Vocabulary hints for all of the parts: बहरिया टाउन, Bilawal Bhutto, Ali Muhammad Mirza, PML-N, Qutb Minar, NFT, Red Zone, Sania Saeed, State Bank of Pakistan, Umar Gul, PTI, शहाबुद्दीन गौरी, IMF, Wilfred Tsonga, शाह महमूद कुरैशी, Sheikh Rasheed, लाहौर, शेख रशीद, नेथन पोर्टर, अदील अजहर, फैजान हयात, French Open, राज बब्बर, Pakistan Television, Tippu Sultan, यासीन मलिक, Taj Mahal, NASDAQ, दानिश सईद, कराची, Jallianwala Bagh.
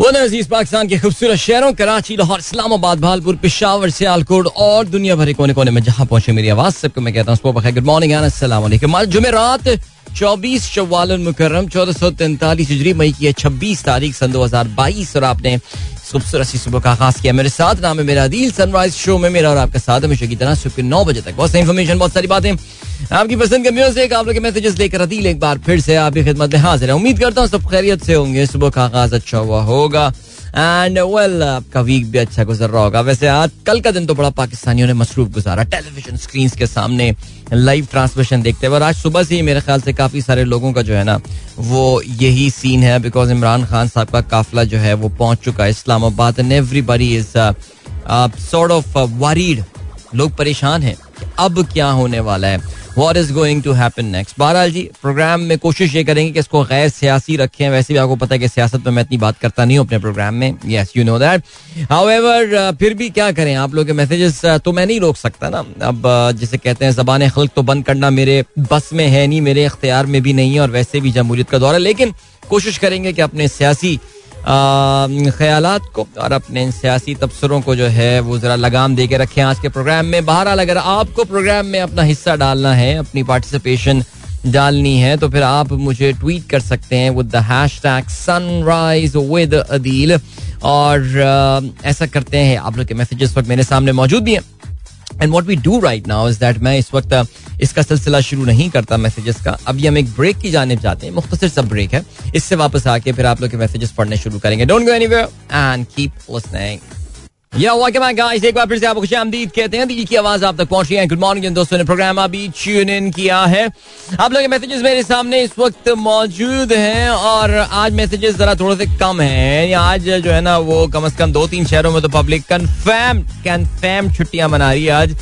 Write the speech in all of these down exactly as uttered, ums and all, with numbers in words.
वतन अजीज पाकिस्तान के खूबसूरत शहरों कराची, लाहौर, इस्लामाबाद, भालपुर, पेशावर, सियालकोट और दुनिया भर के कोने कोने में जहां पहुंचे मेरी आवाज सबको मैं कहता हूँ सुबह बखैर, गुड मॉर्निंग एंड अस्सलाम वालेकुम। जुमेरात चौबीस शव्वाल मुकर्रम चौदह सौ तैंतालीस हिजरी मई की छब्बीस तारीख सन दो हजार बाईस, और आपने खूबसूरत सी सुबह का आगाज किया मेरे साथ। नाम है मेरा अदील। सनराइज शो में मेरा और आपका साथ हमेशा की तरह सुबह नौ बजे तक बहुत सारी इन्फॉर्मेशन, बहुत सारी बातें, आपकी पसंद का म्यूजिक, आप लोग के मैसेजेस लेकर अदील एक बार फिर से आपकी खिदमत में हाजिर है। उम्मीद करता हूँ सब खैरियत से होंगे, सुबह का आगाज अच्छा हुआ होगा एंड वेल आपका वीक भी अच्छा गुजर रहा होगा। वैसे आज कल का दिन तो बड़ा पाकिस्तानियों ने मसरूफ गुजारा, टेलीविजन स्क्रीन के सामने लाइव ट्रांसमिशन देखते हुए, और आज सुबह से ही मेरे ख्याल से काफी सारे लोगों का जो है ना वो यही सीन है, बिकॉज इमरान खान साहब का काफिला जो है वो पहुंच चुका है Islamabad and everybody is sort of worried. लोग परेशान हैं अब क्या होने वाला है, what is going to happen next. बहरहाल जी प्रोग्राम में कोशिश ये करेंगे कि इसको गैर सियासी रखें, वैसे भी आपको पता है कि सियासत में मैं इतनी बात करता नहीं हूँ अपने प्रोग्राम में, yes you know that. However फिर भी क्या करें, आप लोगों के मैसेजेस तो मैं नहीं रोक सकता ना। अब जिसे कहते हैं ज़बान खल्क तो बंद करना मेरे बस में है नहीं, मेरे इख्तियार में भी नहीं है, और वैसे भी जमहूरियत का दौर है, लेकिन कोशिश करेंगे कि अपने सियासी ख्यालात को और अपने सियासी तबसरों को जो है वो ज़रा लगाम दे के रखें आज के प्रोग्राम में। बहरहाल अगर आपको प्रोग्राम में अपना हिस्सा डालना है, अपनी पार्टिसिपेशन डालनी है, तो फिर आप मुझे ट्वीट कर सकते हैं with the hashtag sunrise with Adeel, और ऐसा करते हैं। आप लोग के मैसेजेस वक्त मेरे सामने मौजूद भी हैं and what we do right now is that मैं इस वक्त इसका सिलसिला शुरू नहीं करता मैसेजेस का, अभी हम एक ब्रेक की जानिब जाते हैं, मुख्तसर सा ब्रेक है, इससे वापस आके फिर आप लोग के मैसेजेस पढ़ने शुरू करेंगे। Don't go anywhere and keep listening. या वेलकम माय गाइस, एक बार फिर से आपको खुशामदीद कहते हैं, दिल की आवाज आप तक पहुंच रही है, गुड मॉर्निंग दोस्तों ने प्रोग्राम अभी ट्यून इन किया है। आप लोग के मैसेजेस मेरे सामने इस वक्त मौजूद हैं, और आज मैसेजेस जरा थोड़े से कम हैं, आज जो है ना वो कम से कम दो तीन शहरों में तो पब्लिक कन्फर्म कन्फर्म छुट्टियां मना रही है। आज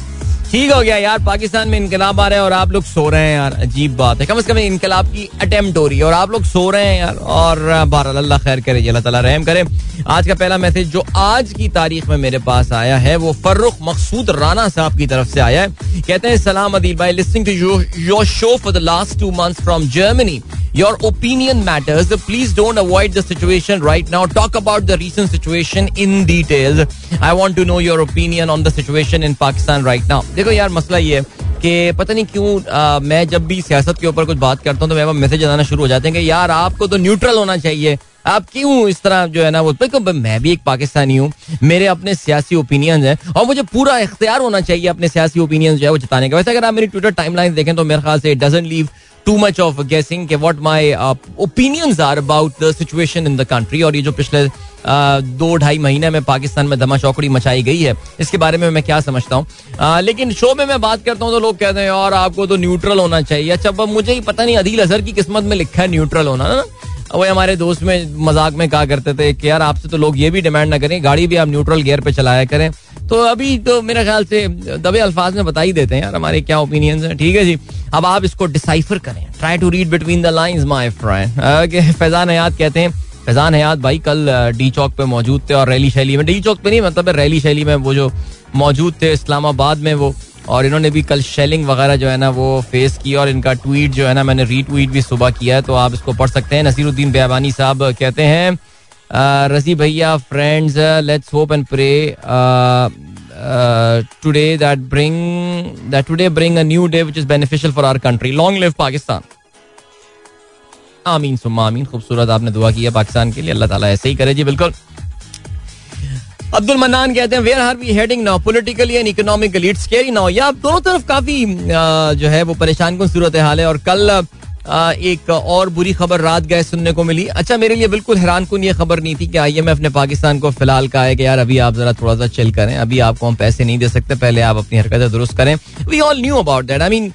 ठीक हो गया यार, पाकिस्तान में इनकलाब आ रहा है और आप लोग सो रहे हैं यार, अजीब बात है। कम से कम इनकलाब की अटेम्प्ट हो रही है और आप लोग सो रहे हैं यार, और बहरहाल अल्लाह खैर करे, अल्लाह ताला रहम करे। आज का पहला मैसेज जो आज की तारीख में मेरे पास आया है वो फर्रुख मकसूद राना साहब की तरफ से आया है। कहते हैं सलाम अदील भाई, listening to your show for the last two months from Germany, your opinion matters, please don't avoid the situation right now, talk about the recent situation in detail, I want to know your opinion on the situation in Pakistan right now. देखो यार मसला ये है कि पता नहीं क्यों आ, मैं जब भी सियासत के ऊपर कुछ बात करता हूँ तो मेरे पास मैसेज आना शुरू हो जाते हैं कि यार आपको तो न्यूट्रल होना चाहिए, आप क्यों इस तरह जो है ना वो। मैं भी एक पाकिस्तानी हूँ, मेरे अपने सियासी ओपिनियंस हैं और मुझे पूरा इख्तियार होना चाहिए अपने सियासी ओपिनियंस जो है वो जताने का। वैसे अगर आप मेरी ट्विटर टाइमलाइन देखें तो मेरे ख्याल से it doesn't leave too much of guessing के what my opinions are about the situation in the country. और ये जो पिछले दो ढाई महीने में पाकिस्तान में धमाचौकड़ी मचाई गई है इसके बारे में मैं क्या समझता हूँ, लेकिन शो में मैं बात करता हूँ तो लोग कहते हैं और आपको तो न्यूट्रल होना चाहिए। अच्छा मुझे ही पता नहीं अदील अजहर की किस्मत में लिखा है न्यूट्रल होना ना। वही हमारे दोस्त में मजाक में कहा करते थे कि यार आपसे तो लोग ये भी डिमांड ना करें, गाड़ी भी आप न्यूट्रल गियर पे चलाया करें। तो अभी तो मेरे ख्याल से दबे अल्फाज में बता ही देते हैं यार हमारे क्या ओपिनियंस हैं। ठीक है जी, अब आप इसको डिसाइफर करें, try to read between the lines my friend. Okay, फैजान हयात कहते हैं, फैजान हयात भाई कल डी चौक पे मौजूद थे और रैली शैली में, डी चौक पे नहीं मतलब रैली शैली में वो जो मौजूद थे इस्लामाबाद में वो, और इन्होंने भी कल शेलिंग वगैरह जो है ना वो फेस की, और इनका ट्वीट जो है ना मैंने रीट्वीट भी सुबह किया है तो आप इसको पढ़ सकते हैं। नसीरुद्दीन बेवानी साहब कहते हैं रजी भैया friends, let's hope and pray today that bring that today bring a new day which is beneficial for our country, long live Pakistan. आमीन सुम्मा आमीन, खूबसूरत आपने दुआ की है पाकिस्तान के लिए, अल्लाह ताला ऐसे ही करे जी। बिल्कुल, अब्दुल मन्नान कहते हैं where are we heading now politically and economically, it's scary now. या दोनों तरफ काफी जो है वो परेशान कुन सूरत हाल है। और कल एक और बुरी खबर रात गए सुनने को मिली। अच्छा मेरे लिए बिल्कुल हैरान कुन ये खबर नहीं थी कि आईएमएफ ने पाकिस्तान को फिलहाल कहा है कि यार अभी आप जरा थोड़ा सा चिल करें, अभी आपको हम पैसे नहीं दे सकते, पहले आप अपनी हरकतें दुरुस्त करें। We all knew about that. I mean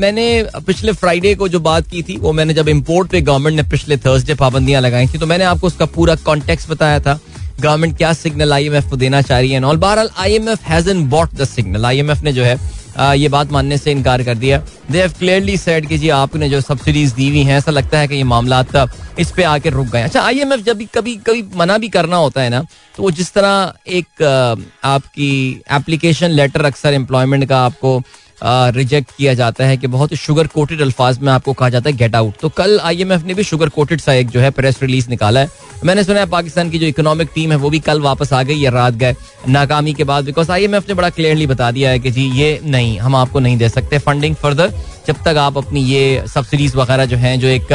मैंने पिछले फ्राइडे को जो बात की थी वो मैंने जब इम्पोर्ट पे गवर्नमेंट ने पिछले थर्सडे पाबंदियां लगाई थी तो मैंने आपको उसका पूरा कॉन्टेक्स्ट बताया था, गवर्नमेंट क्या सिग्नल आईएमएफ को देना चाह रही है एंड ऑल। बहरहाल IMF hasn't bought the signal, IMF ने जो है आ, ये बात मानने से इनकार कर दिया। दे हैव क्लियरली सेड कि जी आपने जो सब्सिडीज दी हुई हैं ऐसा लगता है कि ये मामला तब इस पे आके रुक गए। अच्छा आईएमएफ जब भी कभी कभी मना भी करना होता है ना तो वो जिस तरह एक आ, आपकी एप्लीकेशन लेटर अक्सर एम्प्लॉयमेंट का आपको रिजेक्ट किया जाता है कि बहुत ही शुगर कोटेड अल्फाज में आपको कहा जाता है गेट आउट. तो कल आईएमएफ ने भी शुगर कोटेड सा एक जो है प्रेस रिलीज निकाला है. मैंने सुना है पाकिस्तान की जो इकोनॉमिक टीम है वो भी कल वापस आ गई है रात गए नाकामी के बाद, बिकॉज आईएमएफ ने बड़ा क्लियरली बता दिया है कि जी ये नहीं, हम आपको नहीं दे सकते फंडिंग फर्दर जब तक आप अपनी ये सब्सिडीज वगैरह जो हैं, जो एक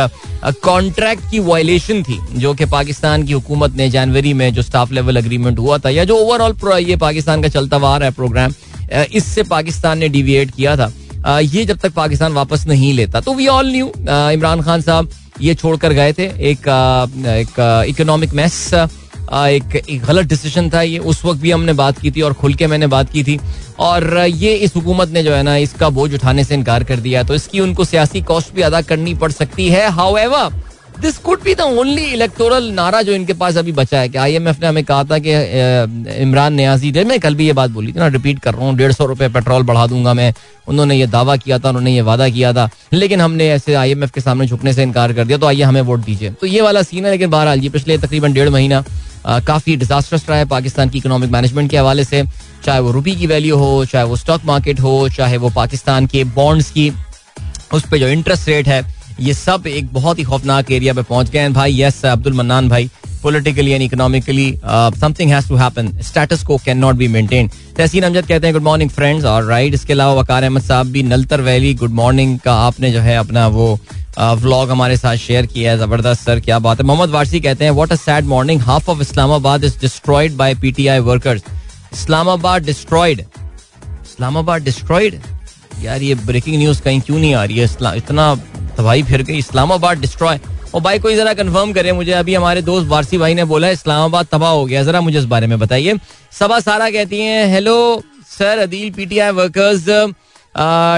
कॉन्ट्रैक्ट की वायलेशन थी जो कि पाकिस्तान की हुकूमत ने जनवरी में जो स्टाफ लेवल अग्रीमेंट हुआ था या जो ओवरऑल ये पाकिस्तान का चलता हुआ आ रहा है प्रोग्राम, इससे पाकिस्तान ने डिविएट किया था, ये जब तक पाकिस्तान वापस नहीं लेता. तो we all knew Imran Khan साहब ये छोड़कर गए थे, एक एक इकोनॉमिक मैस, एक एक गलत डिसीजन था ये. उस वक्त भी हमने बात की थी और खुल के मैंने बात की थी और ये इस हुकूमत ने जो है ना इसका बोझ उठाने से इनकार कर दिया, तो इसकी उनको सियासी कॉस्ट भी अदा करनी पड़ सकती है. However this could be the only electoral नारा जो इनके पास अभी बचा है कि आईएमएफ ने हमें कहा था कि इमरान नयाजी दे, मैं कल भी ये बात बोली थी ना, रिपीट कर रहा हूँ, डेढ़ सौ रुपये पेट्रोल बढ़ा दूंगा मैं, उन्होंने ये दावा किया था, उन्होंने ये वादा किया था, लेकिन हमने ऐसे आईएमएफ के सामने झुकने से इनकार कर दिया, तो आइए हमें वोट दीजिए. तो ये वाला सीन है. लेकिन बहरहाल ये पिछले तकरीबन डेढ़ महीना काफ़ी डिजास्टर्स रहा है पाकिस्तान की इकोनॉमिक मैनेजमेंट के हवाले से, चाहे वो रुपये की वैल्यू हो, चाहे वो स्टॉक मार्केट हो, चाहे वो पाकिस्तान के बॉन्ड्स की उस पर जो इंटरेस्ट रेट है, ये सब एक बहुत ही खौफनाक एरिया पे पहुंच गए हैं भाई. यस अब्दुल मन्नान भाई, politically and economically something has to happen, status quo can not be maintain. Tehseen Amjad कहते हैं गुड मॉर्निंग फ्रेंड्स. और राइट, इसके अलावा वकार अहमद साहब भी नलतर वैली गुड मॉर्निंग का आपने जो है अपना वो व्लॉग हमारे साथ शेयर किया है, जबरदस्त सर क्या बात है. मोहम्मद वारसी कहते हैं what a sad morning, half of Islamabad is destroyed by PTI workers. Islamabad destroyed, Islamabad destroyed, यार ये ब्रेकिंग न्यूज कहीं क्यों नहीं आ रही है, इतना तबाही फिर गई. इस्लामाबाद डिस्ट्रॉय, और भाई कोई जरा कंफर्म करे मुझे, अभी हमारे दोस्त वारसी भाई ने बोला इस्लामाबाद तबाह हो गया, जरा मुझे इस बारे में बताइए. सबा सारा कहती हैं hello sir Adeel, PTI workers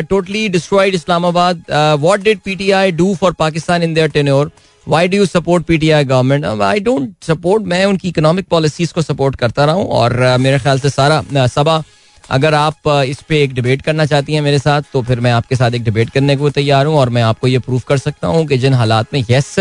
totally destroyed Islamabad, what did PTI do for Pakistan in their tenure, why do you support PTI government. I don't support, मैं उनकी इकोनॉमिक पॉलिसीज को सपोर्ट करता रहा हूँ. और मेरे ख्याल से सारा सबा, अगर आप इस पे एक डिबेट करना चाहती हैं मेरे साथ तो फिर मैं आपके साथ एक डिबेट करने को तैयार हूँ और मैं आपको ये प्रूफ कर सकता हूँ कि जिन हालात में yes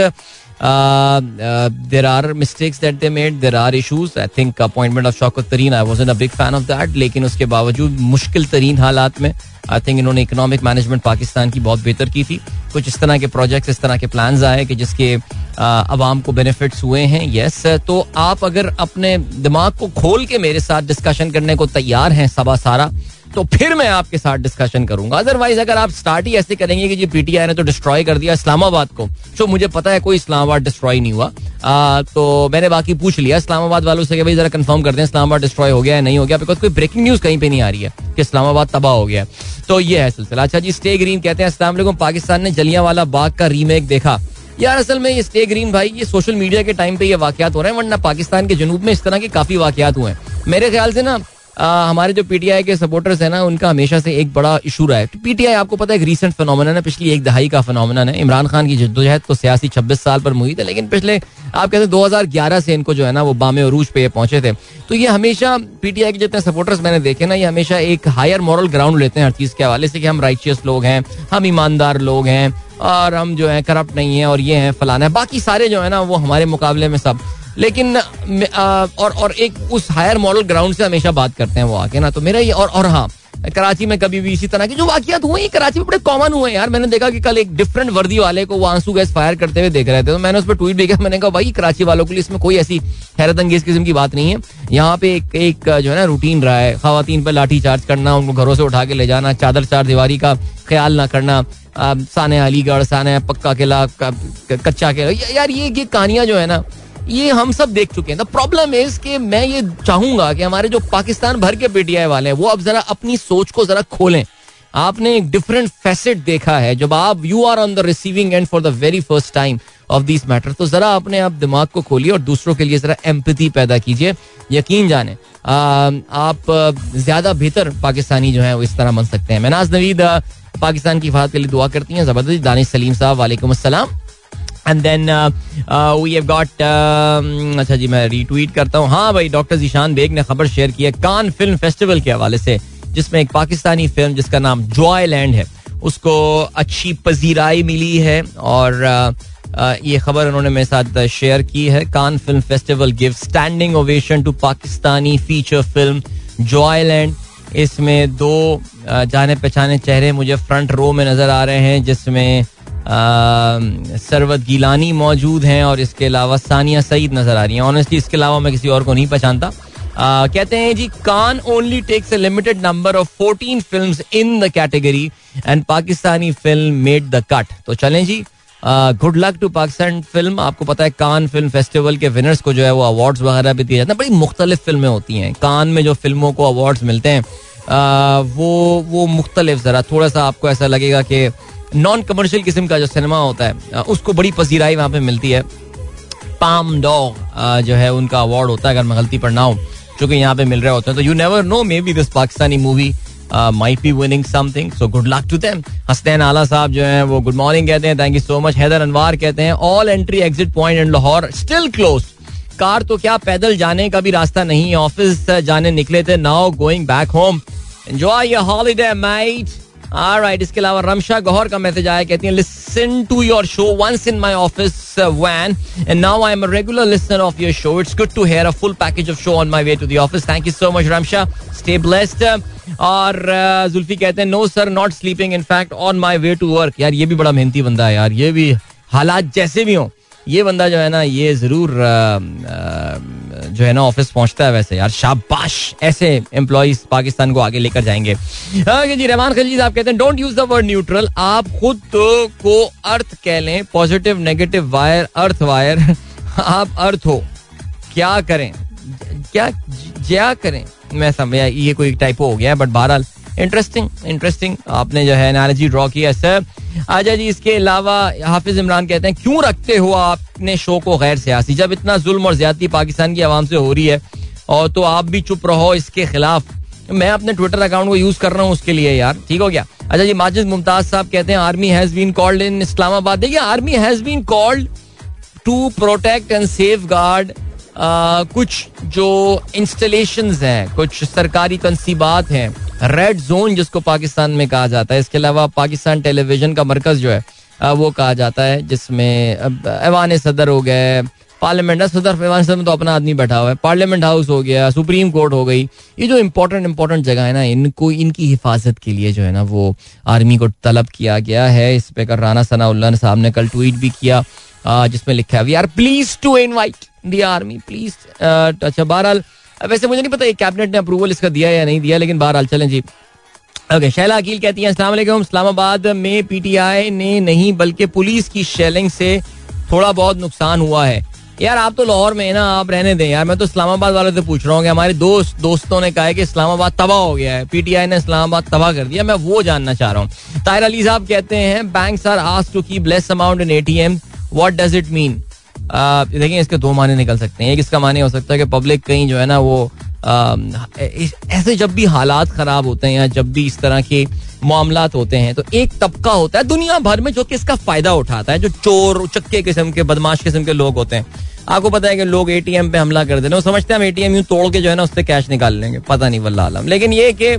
there are mistakes that they made, there are issues. I think appointment of Shaukat Tarin, I wasn't a big fan of that, लेकिन उसके बावजूद मुश्किल तरीन हालात में आई थिंक इन्होंने इकोनॉमिक मैनेजमेंट पाकिस्तान की बहुत बेहतर की थी. कुछ इस तरह के प्रोजेक्ट्स, इस तरह के प्लान्स आए कि जिसके आवाम को बेनिफिट्स हुए हैं. येस, तो आप अगर अपने दिमाग को खोल के मेरे साथ डिस्कशन करने को तैयार हैं सबा सारा, तो फिर मैं आपके साथ डिस्कशन करूंगा. अदरवाइज अगर आप स्टार्ट ही ऐसे करेंगे कि जी पीटीआई ने तो डिस्ट्रॉय कर दिया इस्लामाबाद को, तो मुझे पता है कोई इस्लामाबाद डिस्ट्रॉय नहीं हुआ, आ, तो मैंने बाकी पूछ लिया इस्लामाबाद वालों से कि भाई जरा कंफर्म कर दें इस्लामाबाद डिस्ट्रॉय हो गया है नहीं हो गया, बिकॉज कोई ब्रेकिंग न्यूज कहीं पे नहीं आ रही है कि इस्लामाबाद तबाह हो गया. तो ये है सिलसिला. अच्छा जी, स्टे ग्रीन कहते हैं अस्सलाम वालेकुम, पाकिस्तान ने जलियांवाला बाग का रीमेक देखा. यार असल में ये स्टे ग्रीन भाई, ये सोशल मीडिया के टाइम पे ये वाकयात हो रहे हैं, वरना पाकिस्तान के जनूब में इस तरह के काफी वाकयात हुए हैं. मेरे ख्याल से ना आ, हमारे जो पीटीआई के सपोर्टर्स हैं ना, उनका हमेशा से एक बड़ा इशू रहा है. पीटीआई आपको पता है एक रीसेंट फिनोमिनन है, पिछली एक दहाई का फिनोमिनन है. इमरान खान की जद्दोजहद तो सियासी छब्बीस साल पर मुहित है, लेकिन पिछले आप कहते हैं दो हज़ार ग्यारह से इनको जो है ना वो बामे उरूज पे पहुंचे थे. तो ये हमेशा पीटीआई के जितने सपोर्टर्स मैंने देखे ना, ये हमेशा एक हायर मॉरल ग्राउंड लेते हैं हर चीज़ के हवाले से कि हम राइटियस लोग हैं, हम ईमानदार लोग हैं और हम जो है करप्ट नहीं है और ये हैं फलाना है, बाकी सारे जो है ना वो हमारे मुकाबले में सब. लेकिन आ, और और एक उस हायर मॉडल ग्राउंड से हमेशा बात करते हैं वो आके ना, तो मेरा ये और और हाँ कराची में कभी भी इसी तरह के जो वाकियात हुए हैं कराची में बड़े कॉमन हुए हैं यार. मैंने देखा कि कल एक डिफरेंट वर्दी वाले को वो आंसू गैस फायर करते हुए देख रहे थे, तो मैंने उस पर ट्वीट भी किया. मैंने कहा भाई कराची वालों के लिए इसमें कोई ऐसी हैरत अंगेज किस्म की बात नहीं है, यहाँ पे एक एक जो है ना रूटीन रहा है, खवातीन पर लाठी चार्ज करना, उनको घरों से उठा के ले जाना, चादर चार दीवारी का ख्याल ना करना, सान्या अलीगढ़, सान्या पक्का किला, कच्चा किला, यार ये कहानियाँ जो है ना ये हम सब देख चुके हैं. द प्रॉब्लम इज कि मैं ये चाहूंगा कि हमारे जो पाकिस्तान भर के पीटीआई वाले हैं वो अब जरा अपनी सोच को जरा खोलें. आपने एक डिफरेंट फैसेट देखा है जब आप you are on the receiving end for the very first time of this matter, तो जरा अपने आप दिमाग को खोलिए और दूसरों के लिए जरा एम्पैथी पैदा कीजिए. यकीन जाने आप ज्यादा बेहतर पाकिस्तानी जो है वो इस तरह बन सकते हैं. महनाज नवीद पाकिस्तान की हिफाजत के लिए दुआ करती हैं, जबरदस्त. दानिश सलीम साहब वालेकुम अस्सलाम. And then uh, uh, we have got uh, अच्छा जी मैं रीट्वीट करता हूँ. हाँ भाई, डॉक्टर जीशान बेग ने खबर शेयर की है कान फिल्म फेस्टिवल के हवाले से, जिसमें एक पाकिस्तानी फिल्म जिसका नाम जॉयलैंड है उसको अच्छी पजीराई मिली है और uh, uh, ये खबर उन्होंने मेरे साथ शेयर की है. Cannes film festival give standing ovation to Pakistani feature film Joyland. इसमें दो जाने पहचाने चेहरे मुझे फ्रंट रो में नज़र आ रहे हैं, जिसमें सरवत गिलानी मौजूद हैं और इसके अलावा सानिया सईद नज़र आ रही हैं. ऑनेस्टली इसके अलावा मैं किसी और को नहीं पहचानता. Uh, कहते हैं जी Cannes only takes a limited number of fourteen films in the category and Pakistani film made the cut. तो चलें जी, good luck to Pakistan film. आपको पता है कान फिल्म फेस्टिवल के विनर्स को जो है वो अवार्ड्स वगैरह भी दिए जाते हैं. बड़ी मुख्तलिफ फिल्में होती हैं कान में, जो फिल्मों को अवार्ड्स मिलते हैं uh, वो वो मुख्तलिफ ज़रा थोड़ा सा आपको ऐसा लगेगा कि नॉन कमर्शियल किस्म का जो सिनेमा होता है उसको बड़ी पसीराई वहाँ पर मिलती है. पाम डॉग uh, जो है उनका अवार्ड होता है, अगर मैं गलती पर ना हूँ, चूंकि यहाँ पे मिल रहे होते हैं. तो you never know, maybe this Pakistani movie might be winning something, so good luck to them. Hasnain आला साहब जो हैं वो गुड मॉर्निंग कहते हैं, thank you so much. Haider Anwar कहते हैं all entry exit point and लाहौर still close. Car तो क्या पैदल जाने का भी रास्ता नहीं है, ऑफिस जाने निकले थे, now going back home, enjoy your holiday might. Alright, इसके अलावा रमशा गौहर का मैसेज आया, कहती हैं listen to your show once in my office van and now I am a regular listener of your show. It's good to hear a full package of show on my way to the office. Thank you so much Ramsha, stay blessed. और जुल्फी कहते हैं no sir, not sleeping, in fact on my way to work. यार ये भी बड़ा मेहनती बंदा है यार, ये भी हालात जैसे भी हों ये बंदा जो है ना ये जरूर जो है ना ऑफिस पहुंचता है. वैसे यार शाबाश, ऐसे एम्प्लॉइज पाकिस्तान को आगे लेकर जाएंगे. जी रहमान खलील साहब कहते हैं don't use the word neutral, आप खुद को अर्थ कह लें. Positive negative wire, earth wire, आप अर्थ हो. क्या करें क्या क्या करें मैं समझा, ये कोई टाइपो हो गया है, बट बहरहाल इंटरेस्टिंग इंटरेस्टिंग आपने जो है एनालॉजी ड्रॉ किया सर. आजा जी, इसके अलावा हाफिज इमरान कहते हैं क्यों रखते हो आपने शो को गैर सियासी, जब इतना जुल्म और ज्यादती पाकिस्तान की आवाम से हो रही है और तो आप भी चुप रहो इसके खिलाफ. मैं अपने ट्विटर अकाउंट को यूज कर रहा हूँ उसके लिए यार, ठीक हो गया. अच्छा जी, माजिद मुमताज साहब कहते हैं army has been called in Islamabad. देखिए army has been called to protect and safeguard कुछ जो इंस्टॉलेशंस हैं, कुछ सरकारी तनसीबात हैं, रेड जोन जिसको पाकिस्तान में कहा जाता है. इसके अलावा पाकिस्तान टेलीविजन का मरकज जो है वो कहा जाता है, जिसमें ऐवान सदर हो गए, पार्लियामेंट सदर, ऐवान सदर में तो अपना आदमी बैठा हुआ है, पार्लियामेंट हाउस हो गया, सुप्रीम कोर्ट हो गई, ये जो इम्पोर्टेंट इम्पोर्टेंट जगह है ना, इनको इनकी हिफाजत के लिए जो है ना वो आर्मी को तलब किया गया है. इस पर राना सनाउल्लाह साहब ने कल ट्वीट भी किया जिसमें लिखा है we are please to invite the army please. अच्छा बहरहाल वैसे मुझे नहीं पता ये कैबिनेट ने अप्रूवल इसका दिया या नहीं दिया, लेकिन बहरहाल चलें जी. ओके, शैला अकील कहती हैं अस्सलाम वालेकुम, इस्लामाबाद में पीटीआई ने नहीं बल्कि पुलिस की शेलिंग से थोड़ा बहुत नुकसान हुआ है. यार आप तो लाहौर में है ना, आप रहने दें यार, मैं तो इस्लामाबाद वालों से पूछ रहा हूँ कि हमारे दोस्त दोस्तों ने कहा है कि इस्लामाबाद तबाह हो गया है, पीटीआई ने इस्लामाबाद तबाह कर दिया, मैं वो जानना चाह रहा हूँ. ताहिर अली साहब कहते हैं banks are asked to keep less amount in ATM, what does it mean. देखिए इसके दो माने निकल सकते हैं. एक इसका माने हो सकता है कि पब्लिक कहीं जो है ना वो ऐसे जब भी हालात ख़राब होते हैं या जब भी इस तरह के मामलात होते हैं तो एक तबका होता है दुनिया भर में जो कि इसका फ़ायदा उठाता है, जो चोर चक्के किस्म के बदमाश किस्म के लोग होते हैं. आपको पता है कि लोग एटीएम पे हमला कर देते हैं, समझते हैं हम एटीएम यूं तोड़ के जो है ना उससे कैश निकाल लेंगे, पता नहीं वल्लाह आलम. लेकिन ये कि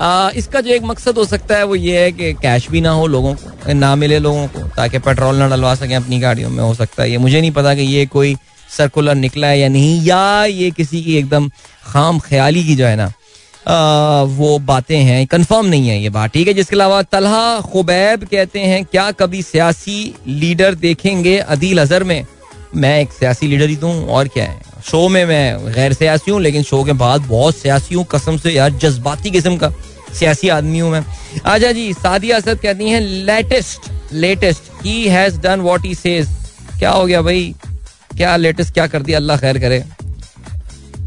आ, इसका जो एक मकसद हो सकता है वो ये है कि कैश भी ना हो लोगों को, ना मिले लोगों को, ताकि पेट्रोल ना डलवा सकें अपनी गाड़ियों में. हो सकता है ये, मुझे नहीं पता कि ये कोई सर्कुलर निकला है या नहीं, या ये किसी की एकदम खाम ख्याली की जो है ना आ, वो बातें हैं, कंफर्म नहीं है ये बात, ठीक है. जिसके अलावा तलहा खुबैब कहते हैं क्या कभी सियासी लीडर देखेंगे अदील अजहर में. मैं एक सियासी लीडर ही हूँ और क्या है, शो में मैं गैर सियासी हूँ लेकिन शो के बाद बहुत सियासी हूँ कसम से यार, जज्बाती किस्म का सियासी आदमी हूँ मैं. आजा जी, सादिया असद कहती हैं latest latest he has done what he says. क्या हो गया भाई, क्या लेटेस्ट क्या कर दिया, अल्लाह खैर करे.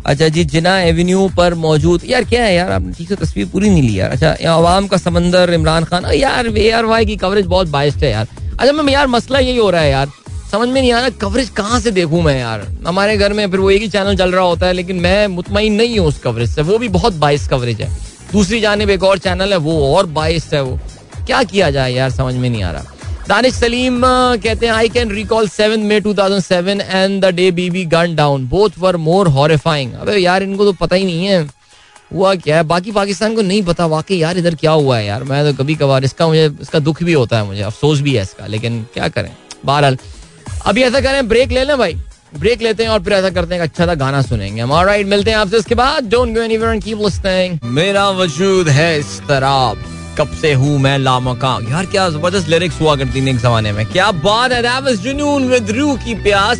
अच्छा जी, जिन्ना एवेन्यू पर मौजूद यार क्या है यार, आपने ठीक से तस्वीर पूरी नहीं ली यार. अच्छा, अवाम का समंदर इमरान खान यार, ए आर वाई की कवरेज बहुत बाइस्ड है यार. अच्छा मैं यार मसला यही हो रहा है यार, समझ में नहीं आ रहा कवरेज कहाँ से देखूं मैं यार. हमारे घर में फिर वो एक ही चैनल चल रहा होता है, लेकिन मैं मुतमईन नहीं हूँ उस कवरेज से, वो भी बहुत बाइस कवरेज है. दूसरी जानिब एक और चैनल है वो और बाइस है, वो क्या किया जाए यार समझ में नहीं आ रहा. दानिश सलीम कहते हैं I can recall seven May two thousand seven and the day Bibi gun down, both were more horrifying. अबे यार इनको तो पता ही नहीं है हुआ क्या है, बाकी पाकिस्तान को नहीं पता वाकई यार इधर क्या हुआ है यार. मैं तो कभी कभार इसका मुझे इसका दुख भी होता है, मुझे अफसोस भी है इसका, लेकिन क्या करें. बहरहाल अभी ऐसा करें ब्रेक ले लें भाई, ब्रेक लेते हैं और फिर ऐसा करते हैं अच्छा सा गाना सुनेंगे हम. ऑलराइट, मिलते हैं आपसे इसके बाद. Don't go anywhere and keep listening. मेरा वजूद है इस तरफ, कब से हूँ मैं लामकाम. यार क्या जबरदस्त लिरिक्स हुआ करती थी एक जमाने में, क्या बात है. दैट वाज जुनून विद रूह की प्यास.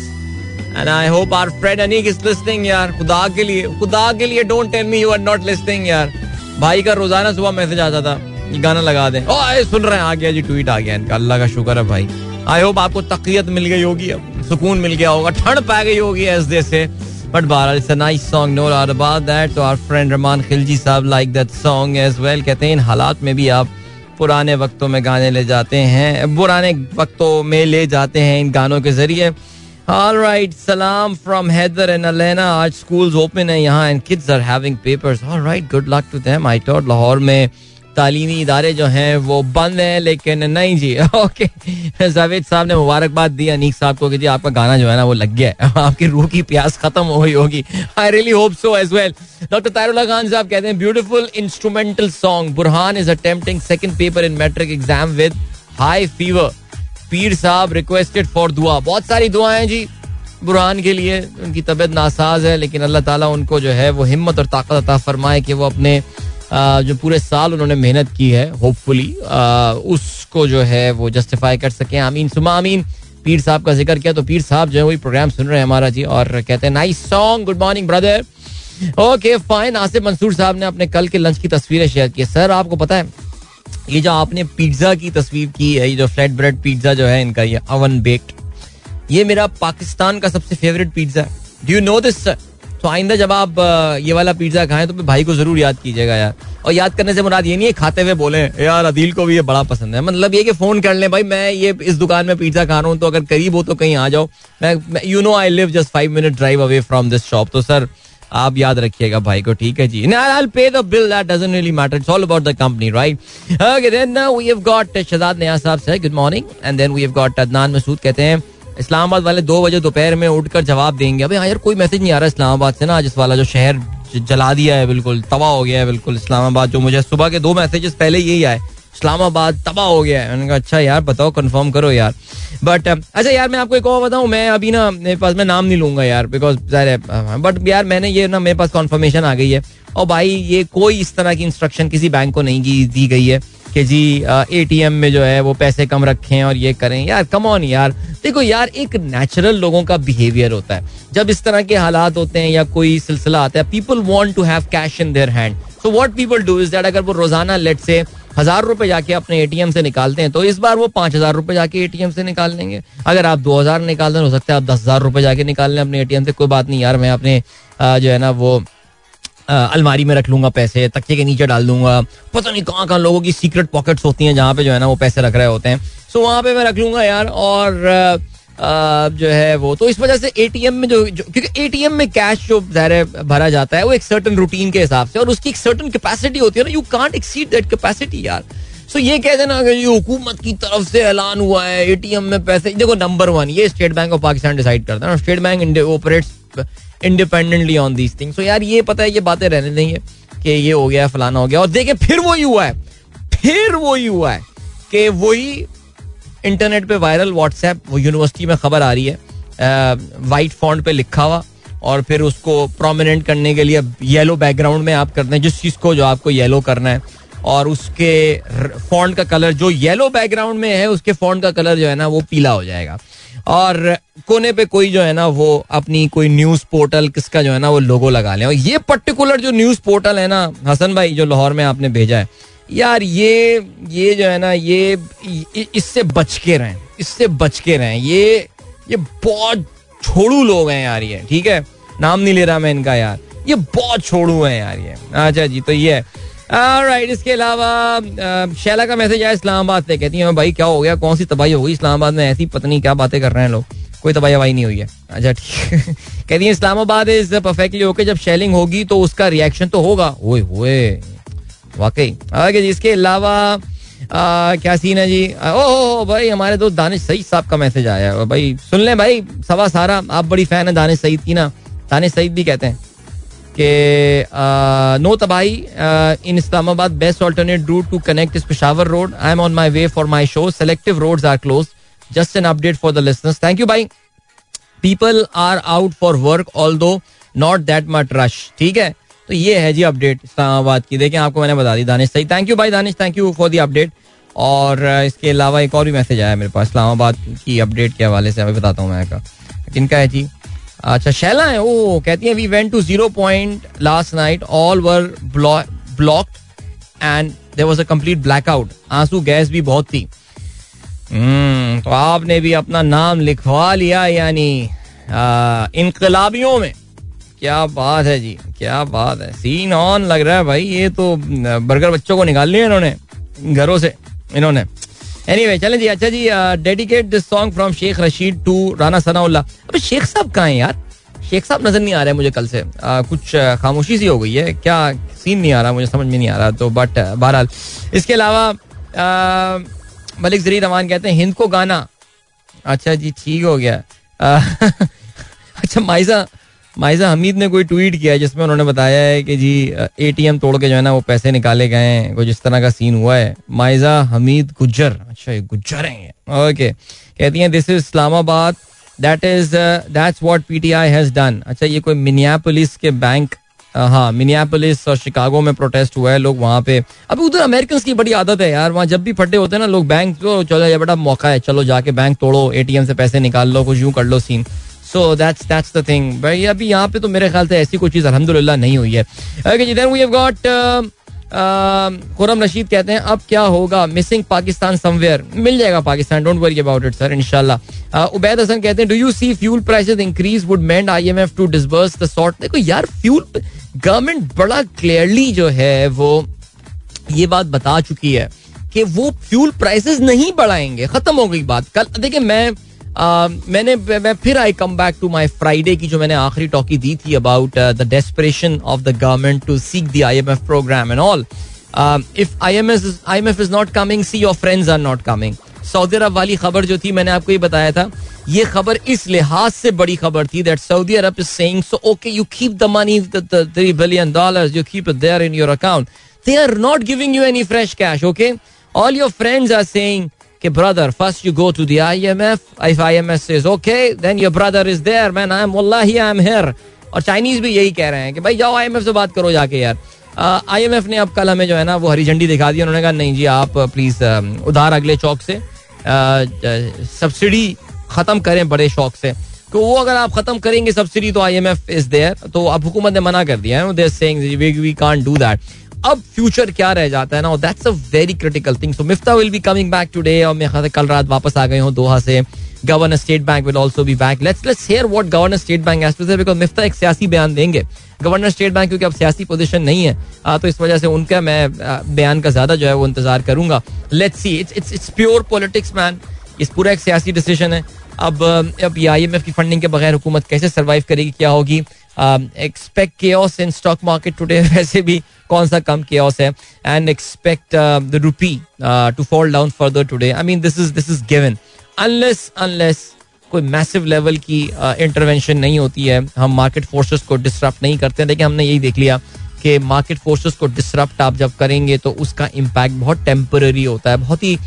And I hope our friend Aneek is listening. यार खुदा के लिए, खुदा के लिए don't tell me you are not listening. यार भाई का रोजाना सुबह मैसेज आता था ये गाना लगा दें. ओ ये सुन रहे हैं, आ गया जी ट्वीट आ गया इनका. अल्लाह का शुक्र है भाई. आई होप आपको तकवियत मिल गई होगी, अब सुकून मिल गया होगा, ठंड पा गई होगी एज दे से. But बहरहाल it's a nice song, no doubt about that. So our friend Rahman Khilji साहब like that song as well. कहते हैं इन हालात में भी आप पुराने वक्तों में गाने ले जाते हैं, पुराने वक्तों में ले जाते हैं इन गानों के जरिए. All right, salam from Heather and Alena. आज schools open है यहाँ and kids are having papers. All right, good luck to them. I thought लाहौर में तालीमी इदारे जो हैं वो बंद हैं, लेकिन नहीं जी. ओके, जावेद साहब ने मुबारकबाद दी अनीक साहब को कि जी आपका गाना जो है ना वो लग गया है, आपकी रूह की प्यास खत्म हो गई होगी. I really hope so as well. Doctor Tairullah Khan साहब कहते हैं beautiful instrumental song. Burhan is attempting second paper in matric exam with high fever. पीर साहब रिक्वेस्टेड फॉर दुआ. बहुत सारी दुआएं जी बुरहान के लिए, उनकी तबीयत नासाज है, लेकिन अल्लाह ताला उनको जो है वो हिम्मत और ताकत अता फरमाए कि वो अपने Uh, जो पूरे साल उन्होंने मेहनत की है होपफुली uh, उसको जो है वो जस्टिफाई कर सकें. आमीन सुमा आमीन. पीर साहब का जिक्र किया तो पीर साहब जो है वही प्रोग्राम सुन रहे हैं हमारा जी, और कहते हैं nice song, good morning brother. Okay fine. Asif Mansoor साहब ने अपने कल के लंच की तस्वीरें शेयर की. सर आपको पता है ये जो आपने पिज्ज़ा की तस्वीर की है, ये जो फ्लैट ब्रेड पिज्ज़ा जो है इनका, ये अवन बेक्ड, ये मेरा पाकिस्तान का सबसे फेवरेट पिज्ज़ा है. Do you know this? तो आइंदा जब आप ये वाला पिज्जा खाएं तो भाई को जरूर याद कीजिएगा यार. और याद करने से मुराद ये नहीं है खाते हुए बोले यार अदील को भी ये बड़ा पसंद है, मतलब ये कि फोन कर लें भाई मैं ये इस दुकान में पिज्जा खा रहा हूँ तो अगर करीब हो तो कहीं आ जाओ. मैं you know I live just five minute drive away from this shop. तो सर आप याद रखिएगा भाई को, ठीक है जी. I will pay the bill, that doesn't really matter, it's all about the company, right. Okay then we have got Shahzad नया साहब से good morning. And then we have got Adnan Masood, कहते हैं इस्लामाबाद वाले दो बजे दोपहर में उठकर जवाब देंगे. अबे यार कोई मैसेज नहीं आ रहा इस्लामाबाद से ना, जिस वाला जो शहर जला दिया है, बिल्कुल तबाह हो गया है बिल्कुल इस्लामाबाद. जो मुझे सुबह के दो मैसेजेस पहले यही आए, इस्लामाबाद तबाह हो गया है. मैंने कहा अच्छा यार बताओ, कंफर्म करो यार. बट अच्छा यार मैं आपको एक और बताऊं, मैं अभी ना मेरे पास, मैं नाम नहीं लूंगा यार बिकॉज ज़ाहिर, बट यार मैंने ये ना मेरे पास कन्फर्मेशन आ गई है और भाई ये कोई इस तरह की इंस्ट्रक्शन किसी बैंक को नहीं दी गई है कि जी एटीएम में जो है वो पैसे कम रखें और ये करें. यार कम ऑन यार, देखो यार एक नेचुरल लोगों का बिहेवियर होता है जब इस तरह के हालात होते हैं या कोई सिलसिला आता है. People want to have cash in their hand, so what people do is that अगर वो रोजाना लेट से हजार रुपए जाके अपने एटीएम से निकालते हैं तो इस बार वो पांच हजार रुपए जाके एटीएम से निकाल लेंगे. अगर आप दो हजार निकाल दें, हो सकता है आप दस हजार रुपए जाके निकाल लें अपने एटीएम से. कोई बात नहीं यार, मैं अपने जो है ना वो अलमारी में रख लूंगा पैसे, तकिए के नीचे डाल दूंगा, पता नहीं कहाँ कहाँ लोगों की सीक्रेट पॉकेट्स होती हैं जहाँ पे जो है ना वो पैसे रख रहे होते हैं, सो वहाँ पे मैं रख लूंगा यार. और आ, जो है वो तो इस वजह से एटीएम में जो, जो क्योंकि एटीएम में कैश जो ज़ाहिर भरा जाता है वो एक सर्टन रूटीन के हिसाब से और उसकी एक सर्टन कैपेसिटी होती है ना, you can't exceed that capacity यार. सो ये कह देना कि ये हुकूमत की तरफ से ऐलान हुआ है एटीएम में पैसे, देखो नंबर वन ये state bank of Pakistan decide करता है. State bank operates independently on these things. So यार ये पता है ये बातें रहने देंगे कि ये हो गया फलाना हो गया, और देखे फिर वही हुआ है, फिर वही हुआ है कि वही इंटरनेट पे वायरल व्हाट्सएप, वो यूनिवर्सिटी में खबर आ रही है वाइट फॉन्ट पे लिखा हुआ और फिर उसको प्रोमिनेंट करने के लिए येलो बैकग्राउंड में आप करते हैं जिस चीज को जो आपको येलो करना है, और उसके फॉन्ट का कलर जो येलो बैकग्राउंड में है उसके फॉन्ट का कलर जो है ना वो पीला हो जाएगा, और कोने पे कोई जो है ना वो अपनी कोई न्यूज पोर्टल किसका जो है ना वो लोगो लगा लें. और ये पर्टिकुलर जो न्यूज पोर्टल है ना हसन भाई जो लाहौर में आपने भेजा है यार, ये ये जो है ना ये इससे बच के रहें, इससे बच के रहें. ये ये बहुत छोड़ू लोग हैं यार ये, ठीक है नाम नहीं ले रहा मैं इनका यार, ये बहुत छोड़ू हैं यार ये. अच्छा जी तो ये है. ऑलराइट, इसके अलावा शैला का मैसेज आया इस्लामाबाद से, कहती है भाई क्या हो गया, कौन सी तबाही हो गई इस्लामाबाद में, ऐसी पत्नी क्या बातें कर रहे हैं लोग, कोई तबाही हवाई नहीं हुई है. अच्छा ठीक है, कहती है इस्लामाबाद इज परफेक्टली ओके, जब शेलिंग होगी तो उसका रिएक्शन तो होगा. ओए होए वाकई. ओके जी, इसके अलावा क्या सीन है जी. ओहो भाई हमारे दोस्त दानिश सईद साहब का मैसेज आया है, भाई सुन लें भाई सवा सारा, आप बड़ी फैन है दानिश सईद की ना. दानिश सईद भी कहते हैं नो तबाही in Islamabad, best alternate route to connect is Peshawar road. I am on my way for my show, selective roads are close, just an update for the listeners. Thank you भाई. People are out for work although not that much rush. ठीक है, तो ये है जी update Islamabad की. देखें आपको मैंने बता दी दानिश. सही, थैंक यू भाई Danish, thank you for the update. और इसके अलावा एक और भी मैसेज आया मेरे पास इस्लामाबाद की अपडेट के हवाले से, अभी बताता हूँ मैं. किनका है जी? अच्छा, शैला है. ओ कहती हैं we went to zero point last night, all were blocked and there was a complete blackout, आंसू गैस भी बहुत थी. हम्म, तो आपने भी अपना नाम लिखवा लिया यानी इनकलाबियों में. क्या बात है जी, क्या बात है. सीन ऑन लग रहा है भाई. ये तो बर्गर बच्चों को निकाल लिया इन्होंने घरों से इन्होंने. एनीवे, चलें जी. अच्छा जी, dedicate this song from शेख रशीद to Rana Sanaullah. अबे शेख साहब कहाँ हैं यार? शेख साहब नजर नहीं आ रहे मुझे कल से. आ, कुछ खामोशी सी हो गई है, क्या सीन नहीं आ रहा मुझे समझ में नहीं आ रहा. तो बट बहरहाल, इसके अलावा मलिक जरीर अमान कहते हैं हिंद को गाना. अच्छा जी, ठीक हो गया. आ, अच्छा, माइजा माइजा हमीद ने कोई ट्वीट किया जिसमें उन्होंने बताया है कि जी एटीएम तोड़ के जो है ना वो पैसे निकाले गए हैं, कुछ इस तरह का सीन हुआ है. माइजा हमीद गुज्जर, अच्छा ये गुज्जर हैं. ओके, कहती हैं this is Islamabad, that is that's what PTI has done. अच्छा, ये कोई मिनियापोलिस के बैंक, हाँ मिनियापोलिस और शिकागो में प्रोटेस्ट हुआ है. लोग वहाँ पे, अभी उधर अमेरिकन की बड़ी आदत है यार, वहाँ जब भी फटे होते हैं ना लोग बैंक, तो चलो ये बड़ा मौका है, चलो जाके बैंक तोड़ो, एटीएम से पैसे निकाल लो, कुछ यूँ कर लो scene. So that's that's the thing. भाई अभी यहाँ पे तो मेरे ख्याल से ऐसी कोई चीज़ अल्हम्दुलिल्लाह नहीं हुई है. Okay, then we have got Khurram Rashid कहते हैं अब क्या होगा, मिसिंग पाकिस्तान समवेयर, मिल जाएगा Pakistan, don't worry about it sir, इंशाल्लाह. उबैद हसन कहते हैं do you see fuel prices increase would mend IMF to disburse the sort. देखो यार, फ्यूल गवर्नमेंट बड़ा क्लियरली जो है वो ये बात बता चुकी है कि वो फ्यूल प्राइसेज नहीं बढ़ाएंगे, खत्म हो गई बात. कल देखिए मैं Uh, मैंने मैं फिर I come back to my Friday की जो मैंने आखिरी टॉकी दी थी about the desperation of the government to seek the IMF programme and all. If IMF is not coming, see your friends are not coming. Saudi अरब वाली खबर जो थी मैंने आपको ये बताया था, ये खबर इस लिहाज से बड़ी खबर थी that Saudi Arab is saying so okay you keep the money, three billion dollars you keep it there in your account, they are not giving you any fresh cash. Okay, all your friends are saying brother, first you go to the I M F, if I M F says okay, then your brother is there, man, I am, wallahi I am here. और Chinese भी यही कह रहे हैं कि भाई जाओ I M F से बात करो जाके यार. I M F ने अब कल हमें जो है ना वो हरी झंडी दिखा दी, उन्होंने कहा नहीं जी आप प्लीज उधार अगले चौक से, सब्सिडी खत्म करें बड़े शौक से, तो वो अगर आप खत्म करेंगे सब्सिडी तो I M F is there, तो अब हुकूमत ने मना कर दिया है, they are saying we can't do that. अब फ्यूचर क्या रह जाता है ना, that's a very critical thing. So Miftah will be coming back today, और मेरे ख्याल से कल रात वापस आ गए हो दोहा से. Governor state bank will also be back. Let's let's hear what governor state bank has to say, because Miftah एक सियासी बयान देंगे. गवर्नर स्टेट बैंक क्योंकि अब सियासी पोजीशन नहीं है, आ, तो इस वजह से उनका मैं बयान का ज्यादा जो है वो इंतजार करूंगा. Let's see, it's it's it's pure politics man, इस पूरा एक सियासी डिसीजन है. अब अब ये आईएमएफ की फंडिंग के बगैर हुकूमत कैसे सर्वाइव करेगी, क्या होगी. Expect chaos in stock market today, वैसे भी कौन सा कम केओस है. And expect the rupee to fall down further today. I mean this is this is given, unless unless कोई मैसिव लेवल की इंटरवेंशन नहीं होती है, हम मार्केट फोर्सेस को डिसरप्ट नहीं करते. देखिए हमने यही देख लिया कि मार्केट फोर्सेस को डिसरप्ट आप जब करेंगे तो उसका इम्पैक्ट बहुत टेम्पररी होता है, बहुत ही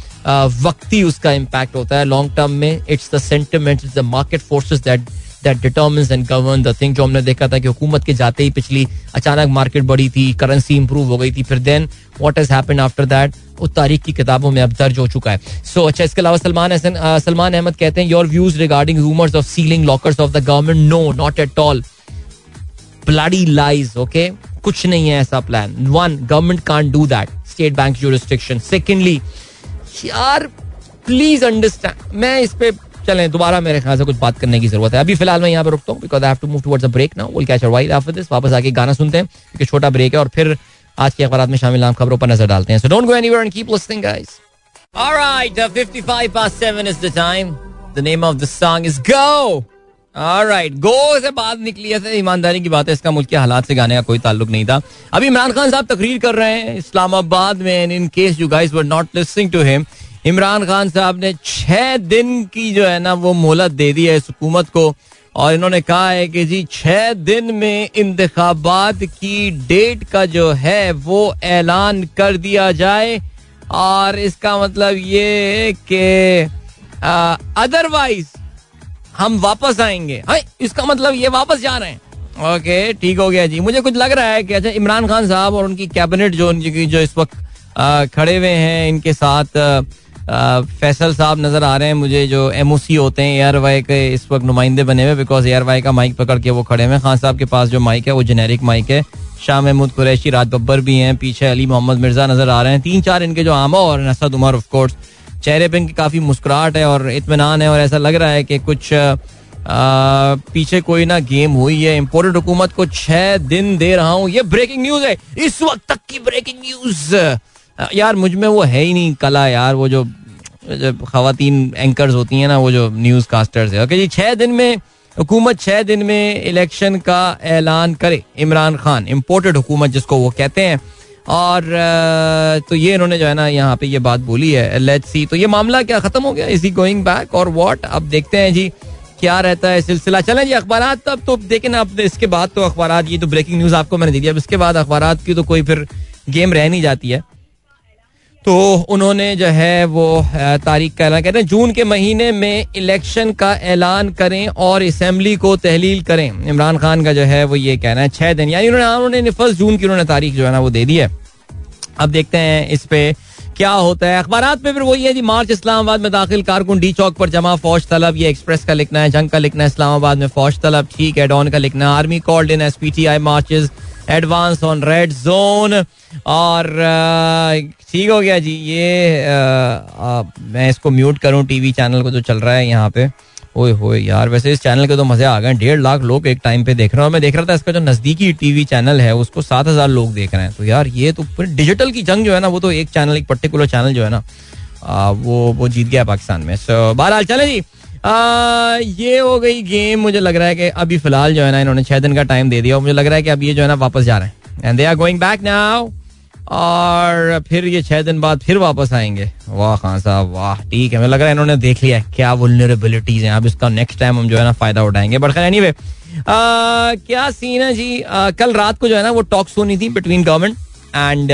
वक्ती उसका इम्पैक्ट होता है. लॉन्ग टर्म में it's the sentiment, it's the market forces that That determines and governs the thing. जो हमने देखा था कि हुकूमत के जाते ही पिछली अचानक मार्केट बढ़ी थी, करेंसी इंप्रूव हो गई थी, फिर then what has happened after that वो तारीख की किताबों में अब दर्ज हो चुका है. So अच्छा, इसके अलावा सलमान हसन सलमान अहमद कहते हैं your views regarding rumors of sealing lockers of the government? No, not at all. Bloody lies. Okay, कुछ नहीं है ऐसा plan. One, government can't do that. State bank jurisdiction. Secondly, यार please understand, मैं इस पे चलें दोबारा मेरे ख्याल से कुछ बात करने की जरूरत है. अभी फिलहाल मैं यहाँ पे रुकता हूँ because I have to move towards a break now. Will catch a ride after this. वापस आके गाना सुनते हैं क्योंकि छोटा ब्रेक है, और फिर आज के अखबार में शामिल नाम खबरों पर नजर डालते हैं. So don't go anywhere and keep listening guys. Alright, fifty five past seven is the time. The name of this song is Go. Alright, गो से बात निकली है, ईमानदारी की बात है, इसका मुल्क के हालात से गाने का कोई ताल्लुक नहीं था. अभी इमरान खान साहब तकरीर कर रहे हैं इस्लामाबाद में, and in case you guys were not listening to him, Imran Khan साहब ने छह दिन की जो है ना वो मोहलत दे दी है इस हुकूमत को, और इन्होंने कहा है कि जी छह दिन में इंतखाबात की डेट का जो है वो ऐलान कर दिया जाए, और इसका मतलब ये कि अदरवाइज हम वापस आएंगे. हाँ, इसका मतलब ये वापस जा रहे हैं. ओके, ठीक हो गया जी. मुझे कुछ लग रहा है कि अच्छा इमरान खान साहब और उनकी कैबिनेट जो उनकी जो इस वक्त खड़े हुए हैं, इनके साथ आ, फैसल साहब नजर आ रहे हैं मुझे, जो एमओसी होते हैं एआरवाई के इस वक्त नुमाइंदे बने हुए, बिकॉज एआरवाई का माइक पकड़ के वो खड़े हुए हैं. खान साहब के पास जो माइक है वो जेनेरिक माइक है. शाह महमूद कुरैशी, राज बब्बर भी हैं, पीछे अली मोहम्मद मिर्जा नजर आ रहे हैं, तीन चार इनके जो आमा और असद उमर. ऑफ कोर्स चेहरे पे इनकी काफी मुस्कुराहट है और इत्मीनान है और ऐसा लग रहा है कि कुछ आ, पीछे कोई ना गेम हुई है. इम्पोर्टेंट हुकूमत को छह दिन दे रहा हूँ, ये ब्रेकिंग न्यूज है इस वक्त तक की ब्रेकिंग न्यूज. यार मुझ में वो है ही नहीं कला यार, वो जो खवातीन एंकर्स होती हैं ना, वो जो न्यूज कास्टर्स है. ओके जी, छह दिन में हुकूमत छह दिन में इलेक्शन का ऐलान करे इमरान खान, इम्पोर्टेड हुकूमत जिसको वो कहते हैं. और तो ये इन्होंने जो है ना यहाँ पे ये बात बोली है. लेट्स सी, तो ये मामला क्या खत्म हो गया, इज ही गोइंग बैक और व्हाट. अब देखते हैं जी क्या रहता है सिलसिला. चलें जी अखबारात तब तो देखें ना. अब इसके बाद तो अखबारात, ये तो ब्रेकिंग न्यूज आपको मैंने दी थी, अब इसके बाद अखबारात की तो कोई फिर गेम रह नहीं जाती है. तो उन्होंने जो है वो तारीख का ऐलान करें, जून के महीने में इलेक्शन का ऐलान करें और असेंबली को तहलील करें. इमरान खान का जो है वो ये कहना है छः दिन, यानी उन्होंने फर्स्ट जून की उन्होंने तारीख जो है ना वो दे दी है. अब देखते हैं इस पे क्या होता है. अखबारात में फिर वही है जी, मार्च इस्लामाबाद में दाखिल कारकुन डी चौक पर जमा, फौज तलब. ये एक्सप्रेस का लिखना है, जंग का लिखना है इस्लामाबाद में, फौज तलब. ठीक है, डॉन का लिखना है, army called in as P T I marches advance on red zone. और ठीक हो गया जी, ये आ, आ, मैं इसको म्यूट करूं टीवी चैनल को जो चल रहा है यहाँ पे. ओए होए यार, वैसे इस चैनल के तो मजे आ गए, डेढ़ लाख लोग एक टाइम पे देख रहे हैं. मैं देख रहा था इसका जो नजदीकी टीवी चैनल है उसको सात हजार लोग देख रहे हैं. तो यार ये तो डिजिटल की जंग जो है ना वो तो एक चैनल, एक पर्टिकुलर चैनल जो है ना आ, वो वो जीत गया पाकिस्तान में. सो बहरहाल चले जी, आ, ये हो गई गेम. मुझे लग रहा है कि अभी फिलहाल जो है ना इन्होंने छह दिन का टाइम दे दिया और मुझे लग रहा है कि अब ये जो है ना वापस जा रहे हैं and they are going back now. और फिर ये छह दिन बाद फिर वापस आएंगे. वाह खान साहब वाह, ठीक है, मुझे लग रहा है इन्होंने देख लिया क्या वल्नरेबिलिटीज हैं. अब इसका नेक्स्ट टाइम हम जो है ना फायदा उठाएंगे. बट खैर एनीवे, क्या सीन है जी. आ, कल रात को जो है ना वो टॉक्स होनी थी between government and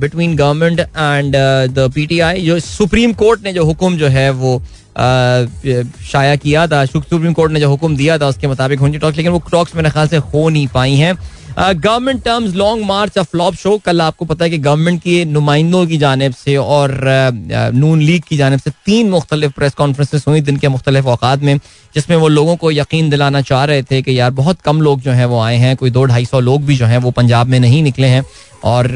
between government and the PTI. जो सुप्रीम कोर्ट ने जो हुक्म जो है वो शाया किया था, सुप्रीम कोर्ट ने जो हुक्म दिया था उसके मुताबिक होनी टॉक्स, लेकिन वो टॉक्स मेरे ख्याल से हो नहीं पाई हैं. Government terms long march of flop show. कल आपको पता है कि गवर्नमेंट के नुमाइंदों की जानिब से और नून लीग की जानिब से तीन मुख्तलिफ प्रेस कॉन्फ्रेंसेस हुई दिन के मुख्तलिफ औकात में, जिसमें वो लोगों को यकीन दिलाना चाह रहे थे कि यार बहुत कम लोग जो हैं वो आए हैं, कोई दो ढाई सौ लोग भी जो हैं वो पंजाब में नहीं निकले हैं. और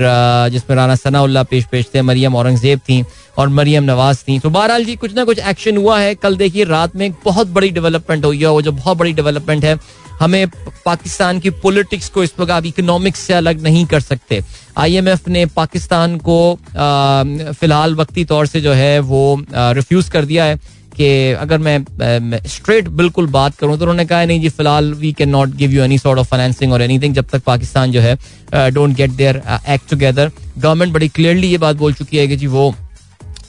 जिसमें राना सनाउल्लाह पेश पेश थे, मरियम औरंगजेब थी और मरियम नवाज थी. तो बहरहाल जी कुछ ना कुछ एक्शन हुआ है. कल देखिए रात में एक बहुत बड़ी डेवलपमेंट हुई है. वो जो बहुत बड़ी डेवलपमेंट है, हमें पाकिस्तान की पॉलिटिक्स को इस वक्त आप इकोनॉमिक्स से अलग नहीं कर सकते. आईएमएफ ने पाकिस्तान को फिलहाल वक्ती तौर से जो है वो रिफ्यूज़ कर दिया है कि अगर मैं स्ट्रेट बिल्कुल बात करूं तो उन्होंने कहा नहीं जी फिलहाल we can not give you any sort of financing और एनीथिंग जब तक पाकिस्तान जो है don't get their act together. Government बड़ी क्लियरली ये बात बोल चुकी है कि जी वो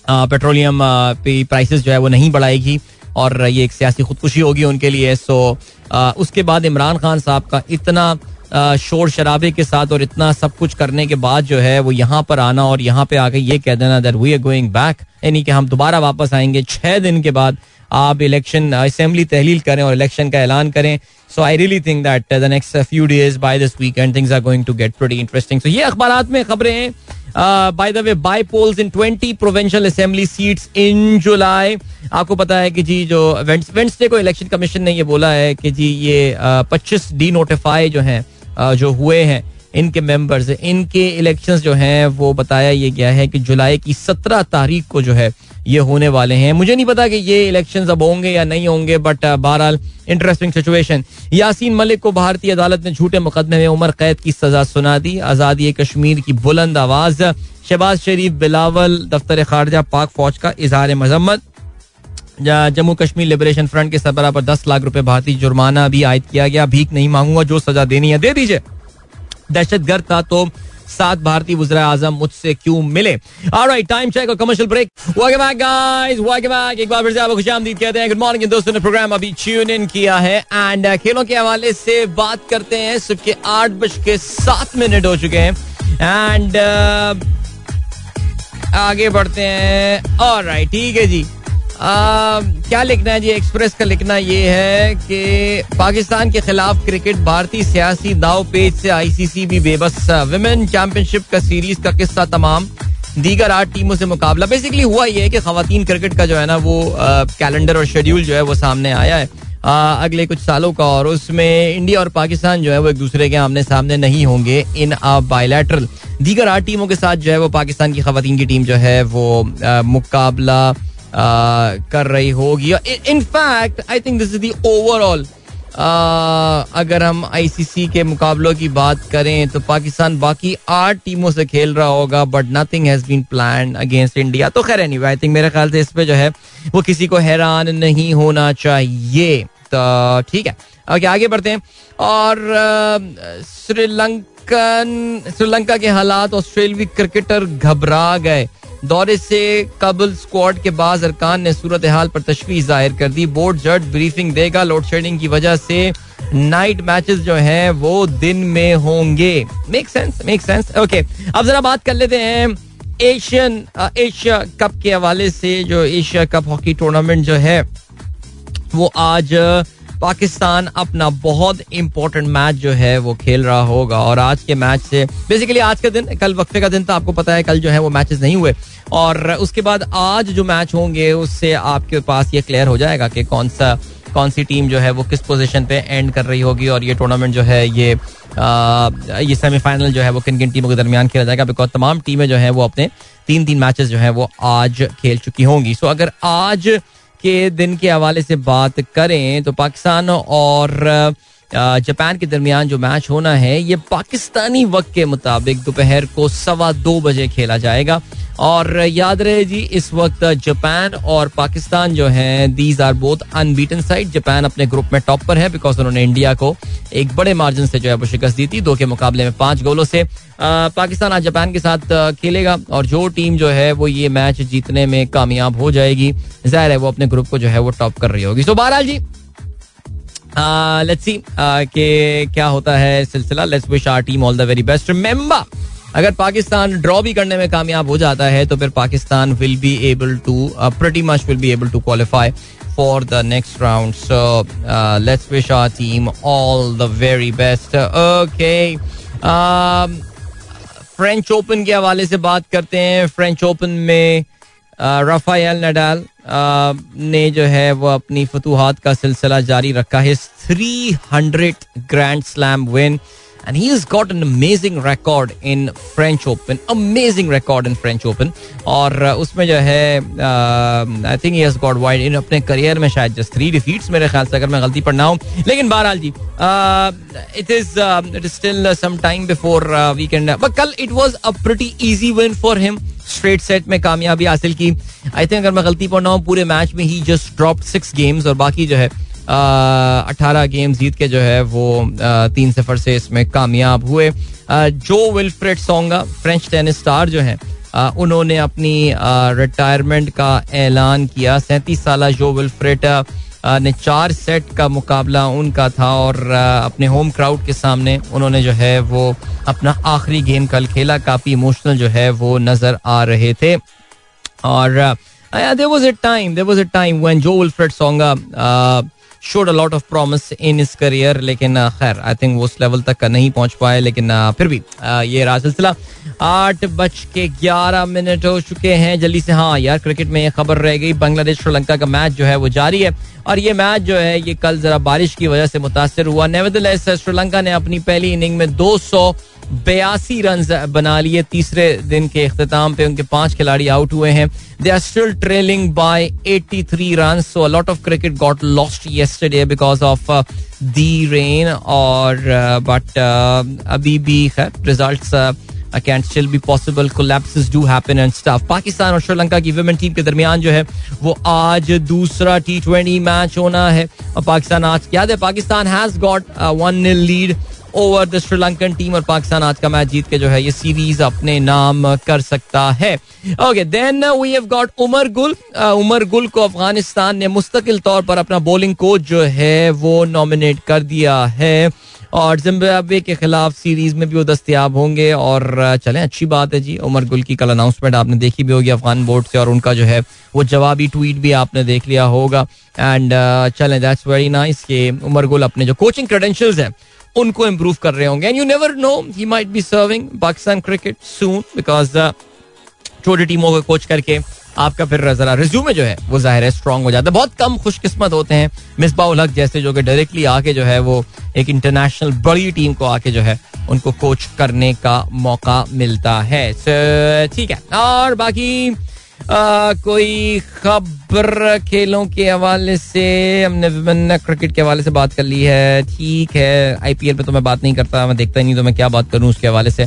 पेट्रोलियम पे प्राइसेस जो है वो नहीं बढ़ाएगी और ये एक सियासी खुदकुशी होगी उनके लिए. सो आ, उसके बाद इमरान खान साहब का इतना आ, शोर शराबे के साथ और इतना सब कुछ करने के बाद जो है वो यहाँ पर आना और यहाँ पे आके ये कह देना that we are going back, यानी कि हम दोबारा वापस आएंगे छः दिन के बाद. आप इलेक्शन असेंबली तहलील करें और इलेक्शन का ऐलान करें. So I really think that the next few days by this weekend things are going to get pretty interesting. So ये अखबारात में खबरें हैं. By the way, by polls in twenty provincial assembly seats in July. आपको पता है कि जी जो वेडनेसडे को इलेक्शन कमीशन ने ये बोला है कि जी ये पच्चीस डी नोटिफाई जो हैं जो हुए हैं इनके मेंबर्स, इनके इलेक्शंस जो हैं वो बताया ये गया है कि जुलाई की सत्रह तारीख को जो है ये होने वाले हैं. मुझे नहीं पता कि ये इलेक्शंस अब होंगे या नहीं होंगे, बट बहरहाल इंटरेस्टिंग सिचुएशन. यासीन मलिक को भारतीय अदालत ने झूठे मुकदमे में उम्र कैद की सजा सुना दी. आज़ादी कश्मीर की बुलंद आवाज. शहबाज शरीफ बिलावल, दफ्तर खारजा, पाक फौज का इजहार मजम्मत. जम्मू कश्मीर लिबरेशन फ्रंट के सरबराह पर दस लाख रुपए भारतीय जुर्माना भी आयद किया गया. भीख नहीं मांगूंगा, जो सजा देनी है दे दीजिए. दहशतगर्द था तो सात भारतीय वज़ीरे आज़म मुझसे क्यों मिले. ऑलराइट, टाइम चेक और commercial break. Welcome back guys, welcome back. एक बार फिर से आपको खुशामदीद कहते हैं. गुड मॉर्निंग दोस्तों, ने प्रोग्राम अभी ट्यून इन किया है एंड खेलों के हवाले से बात करते हैं. सुबह के आठ बज के सात मिनट हो चुके हैं एंड uh, आगे बढ़ते हैं. ऑलराइट, ठीक है जी. क्या लिखना है जी, एक्सप्रेस का लिखना ये है कि पाकिस्तान के खिलाफ क्रिकेट भारतीय सियासी दाव पेच से आईसीसी भी बेबस, विमेन चैंपियनशिप का सीरीज का किस्सा तमाम, दीगर आठ टीमों से मुकाबला। बेसिकली हुआ ये है कि खवातीन क्रिकेट का जो है ना वो कैलेंडर और शेड्यूल जो है वो सामने आया है आ, अगले कुछ सालों का, और उसमें इंडिया और पाकिस्तान जो है वो एक दूसरे के आमने सामने नहीं होंगे इन अ बायलैटरल। दीगर आठ टीमों के साथ जो है वो पाकिस्तान की खवातीन की टीम जो है वो आ, मुकाबला आ, कर रही होगी। In fact I think this is the overall, अगर हम आईसीसी के मुकाबलों की बात करें तो पाकिस्तान बाकी आठ टीमों से खेल रहा होगा, but nothing has been planned against India. तो खैर एनीवे आई थिंक मेरे ख्याल से इस पे जो है वो किसी को हैरान नहीं होना चाहिए। तो ठीक है, ओके आगे बढ़ते हैं। और श्रीलंकन श्रीलंका के हालात, ऑस्ट्रेलियाई क्रिकेटर घबरा गए, दौरे से कबल स्क्वाड के बाज अरकान ने सूरत हाल पर तशवीश जाहिर कर दी, बोर्ड जल्द ब्रीफिंग देगा, लोड शेडिंग की वजह से नाइट मैचेस जो हैं वो दिन में होंगे। Make sense, make sense. Okay, अब जरा बात कर लेते हैं एशियन एशिया कप के हवाले से। जो एशिया कप हॉकी टूर्नामेंट जो है वो आज पाकिस्तान अपना बहुत इंपॉर्टेंट मैच जो है वो खेल रहा होगा, और आज के मैच से बेसिकली आज का दिन, कल वक्फे का दिन था, आपको पता है कल जो है वो मैचेस नहीं हुए, और उसके बाद आज जो मैच होंगे उससे आपके पास ये क्लियर हो जाएगा कि कौन सा कौन सी टीम जो है वो किस पोजीशन पे एंड कर रही होगी, और ये टूर्नामेंट जो है ये आ, ये सेमीफाइनल जो है वो किन किन टीमों के दरमियान खेला जाएगा, बिकॉज तमाम टीमें जो है वो अपने तीन तीन मैचेस जो है वो आज खेल चुकी होंगी। सो अगर आज के दिन के हवाले से बात करें तो पाकिस्तान और जापान के दरमियान जो मैच होना है ये पाकिस्तानी वक्त के मुताबिक दोपहर को सवा दो बजे खेला जाएगा, और याद रहे जी इस वक्त जापान और पाकिस्तान जो हैं these are both unbeaten side. Japan अपने ग्रुप में टॉप पर है बिकॉज उन्होंने इंडिया को एक बड़े मार्जिन से जो है वो शिकस्त दी थी, दो के मुकाबले में पांच गोलों से। पाकिस्तान आज जापान के साथ खेलेगा, और जो टीम जो है वो ये मैच जीतने में कामयाब हो जाएगी जाहिर है वो अपने ग्रुप को जो है वो टॉप कर रही होगी। सो बहरहाल जी लेट्स सी कि क्या होता है सिलसिला, let's wish our team all the very best. Remember अगर पाकिस्तान ड्रॉ भी करने में कामयाब हो जाता है तो फिर Pakistan will be able to pretty much will be able to qualify for the next round. So let's wish our team all the very best. Okay, French Open के हवाले से बात करते हैं। फ्रेंच ओपन में राफेल नडाल ने जो है वो अपनी फतूहात का सिलसिला जारी रखा है, three hundred grand slam win, and he has got an amazing record in French Open, amazing record in French Open, और उसमें जो है I think he has got wide in अपने करियर में शायद just three defeats मेरे ख्याल से, अगर मैं गलती पर ना हूँ, लेकिन बहरहाल जी it is it is still some time before weekend, but कल it was a pretty easy win for him, straight set में कामयाबी हासिल की। आई थिंक अगर मैं गलती पर ना हूँ पूरे मैच में he just dropped six games और बाकी जो है अठारह गेम जीत के जो है वो तीन सफर से इसमें कामयाब हुए। जो Wilfried Tsonga French tennis star जो हैं उन्होंने अपनी रिटायरमेंट का ऐलान किया। सैंतीस साला जो विल्फ्रेड ने चार सेट का मुकाबला उनका था और अपने होम क्राउड के सामने उन्होंने जो है वो अपना आखिरी गेम कल खेला। काफ़ी इमोशनल जो है वो नज़र आ रहे थे और there was a time there was a time when Jo Wilfried Tsonga showed a lot of promise in his career, लेकिन खैर आई थिंक वो उस लेवल तक नहीं पहुंच पाए, लेकिन फिर भी ये रहा सिलसिला। आठ बज के ग्यारह मिनट हो चुके हैं, जल्दी से। हाँ यार, क्रिकेट में ये खबर रह गई, बांग्लादेश श्रीलंका का मैच जो है वो जारी है और ये मैच जो है ये कल जरा बारिश की वजह से मुतासर हुआ। नेवरदलेस श्रीलंका ने अपनी पहली इनिंग में दो सौ बयासी रन बना लिए। तीसरे दिन के अख्ताम पे उनके पांच खिलाड़ी आउट हुए हैं। They are still trailing by तिरासी run. So a lot of cricket got lost yesterday because of the rain और बट अभी भी खैर results can still be possible, collapses do happen and stuff. Pakistan और श्रीलंका की विमेन टीम के दरमियान जो है वो आज दूसरा टी ट्वेंटी मैच होना है और पाकिस्तान आज याद है Pakistan has got one nil lead over the Sri Lankan team और पाकिस्तान आज का मैच जीत के जो है ये सीरीज अपने नाम कर सकता है। Okay, then we have got Umar Gul. Umar गुल को अफगानिस्तान ने मुस्तकिल तौर पर अपना बॉलिंग कोच जो है वो नॉमिनेट कर दिया है और जिम्बाब्वे के खिलाफ सीरीज में भी वो दस्तयाब होंगे. और चलें, अच्छी बात है जी. उमर गुल की कल अनाउंसमेंट आपने देखी भी होगी अफगान बोर्ड से, और उनका जो है वो जवाबी ट्वीट भी आपने देख लिया होगा. एंड चलें, दैट्स वेरी नाइस कि उमर गुल अपने जो कोचिंग क्रेडेंशियल्स हैं उनको इम्प्रूव कर रहे होंगे. And you never know, he might be serving Pakistan cricket soon, because छोटी टीमों को कोच करके आपका फिर जरा रिज्यूमे जो है वो जाहिर है स्ट्रांग हो जाता है. बहुत कम खुशकिस्मत होते हैं मिसबाउल हक जैसे, जो कि डायरेक्टली आके जो है वो एक इंटरनेशनल बड़ी टीम को आके जो है उनको कोच करने का मौका मिलता है. ठीक है, और बाकी आ, कोई खबर खेलों के हवाले से, हमने विमेन क्रिकेट के हवाले से बात कर ली है. ठीक है, आईपीएल पे तो मैं बात नहीं करता, मैं देखता ही नहीं, तो मैं क्या बात करूँ उसके हवाले से.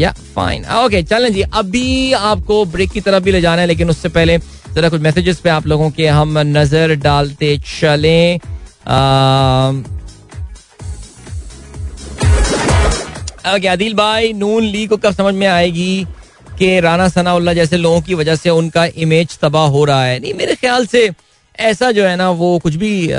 या फाइन, ओके चलें जी. अभी आपको ब्रेक की तरफ भी ले जाना है, लेकिन उससे पहले जरा कुछ मैसेजेस पे आप लोगों के हम नजर डालते चलें. ओके, आदिल भाई, नून लीग को कब समझ में आएगी कि राना सनाउल्लाह जैसे लोगों की वजह से उनका इमेज तबाह हो रहा है? नहीं, मेरे ख्याल से ऐसा जो है ना वो कुछ भी आ,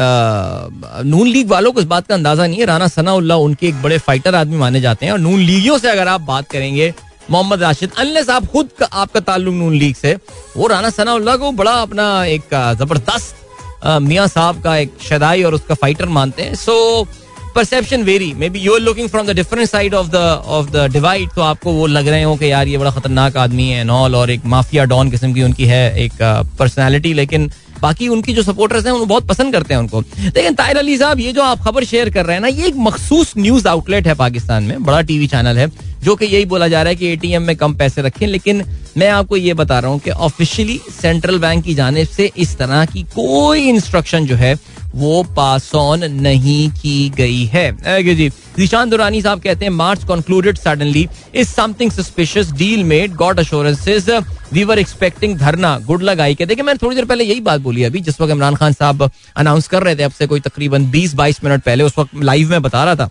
नून लीग वालों को इस बात का अंदाजा नहीं है. राना सनाउल्लाह उनके एक बड़े फाइटर आदमी माने जाते हैं, और नून लीगियों से अगर आप बात करेंगे, मोहम्मद राशिद, अनलेस आप खुद का, आपका ताल्लुक नून लीग से, वो राना सनाउल्लाह को बड़ा अपना एक जबरदस्त मियाँ साहब का एक शदाई और उसका फाइटर मानते हैं. So perception very, maybe you are looking from the different side of the of the divide, तो आपको वो लग रहे हो कि यार ये बड़ा खतरनाक आदमी है नॉल, और एक माफिया डॉन किस्म की उनकी है एक पर्सनैलिटी. लेकिन बाकी उनकी जो सपोर्टर्स हैं उनको बहुत पसंद करते हैं उनको. लेकिन ताहिर अली साहब, ये जो आप खबर शेयर कर रहे हैं ना, ये एक मखसूस न्यूज़ आउटलेट है पाकिस्तान में, बड़ा टीवी चैनल है, जो कि यही बोला जा रहा है कि एटीएम में कम पैसे रखें. लेकिन मैं आपको ये बता रहा हूँ कि ऑफिशियली सेंट्रल बैंक की जानिब से इस तरह की कोई इंस्ट्रक्शन जो है वो पास ऑन नहीं की गई है. जी, निशान दुरानी साहब कहते हैं, मार्च concluded suddenly is something suspicious, deal made, got assurances, we were expecting dharna, good luck I K. देखिए, मैंने थोड़ी देर पहले यही बात बोली, अभी जिस वक्त इमरान खान साहब अनाउंस कर रहे थे, अब से कोई तकरीबन बीस बाईस मिनट पहले, उस वक्त लाइव में बता रहा था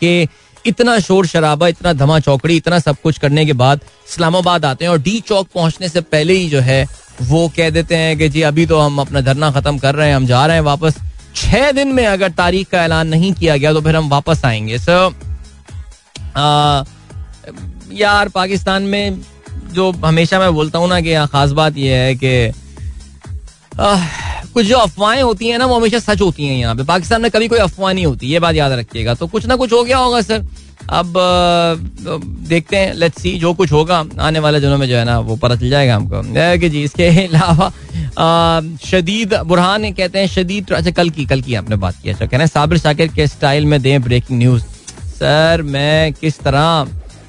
कि इतना शोर शराबा, इतना धमा चौकड़ी, इतना सब कुछ करने के बाद इस्लामाबाद आते हैं, और डी चौक पहुंचने से पहले ही जो है वो कह देते हैं कि जी अभी तो हम अपना धरना खत्म कर रहे हैं, हम जा रहे हैं वापस. छह दिन में अगर तारीख का ऐलान नहीं किया गया तो फिर हम वापस आएंगे. सो यार, पाकिस्तान में जो हमेशा मैं बोलता हूँ ना कि यहाँ खास बात यह है कि कुछ जो अफवाहें होती हैं ना वो हमेशा सच होती हैं. यहाँ पे पाकिस्तान में कभी कोई अफवाह नहीं होती, ये बात याद रखिएगा. तो कुछ ना कुछ हो गया होगा सर. अब देखते हैं, लेट्स सी, जो कुछ होगा आने वाले दिनों में जो है ना वो पता चल जाएगा हमको जी. इसके अलावा शदीद बुरहान कहते हैं, शदीद, अच्छा कल की कल की आपने बात की, अच्छा कह रहे हैं साबिर शाकिर के स्टाइल में दें ब्रेकिंग न्यूज़. सर, मैं किस तरह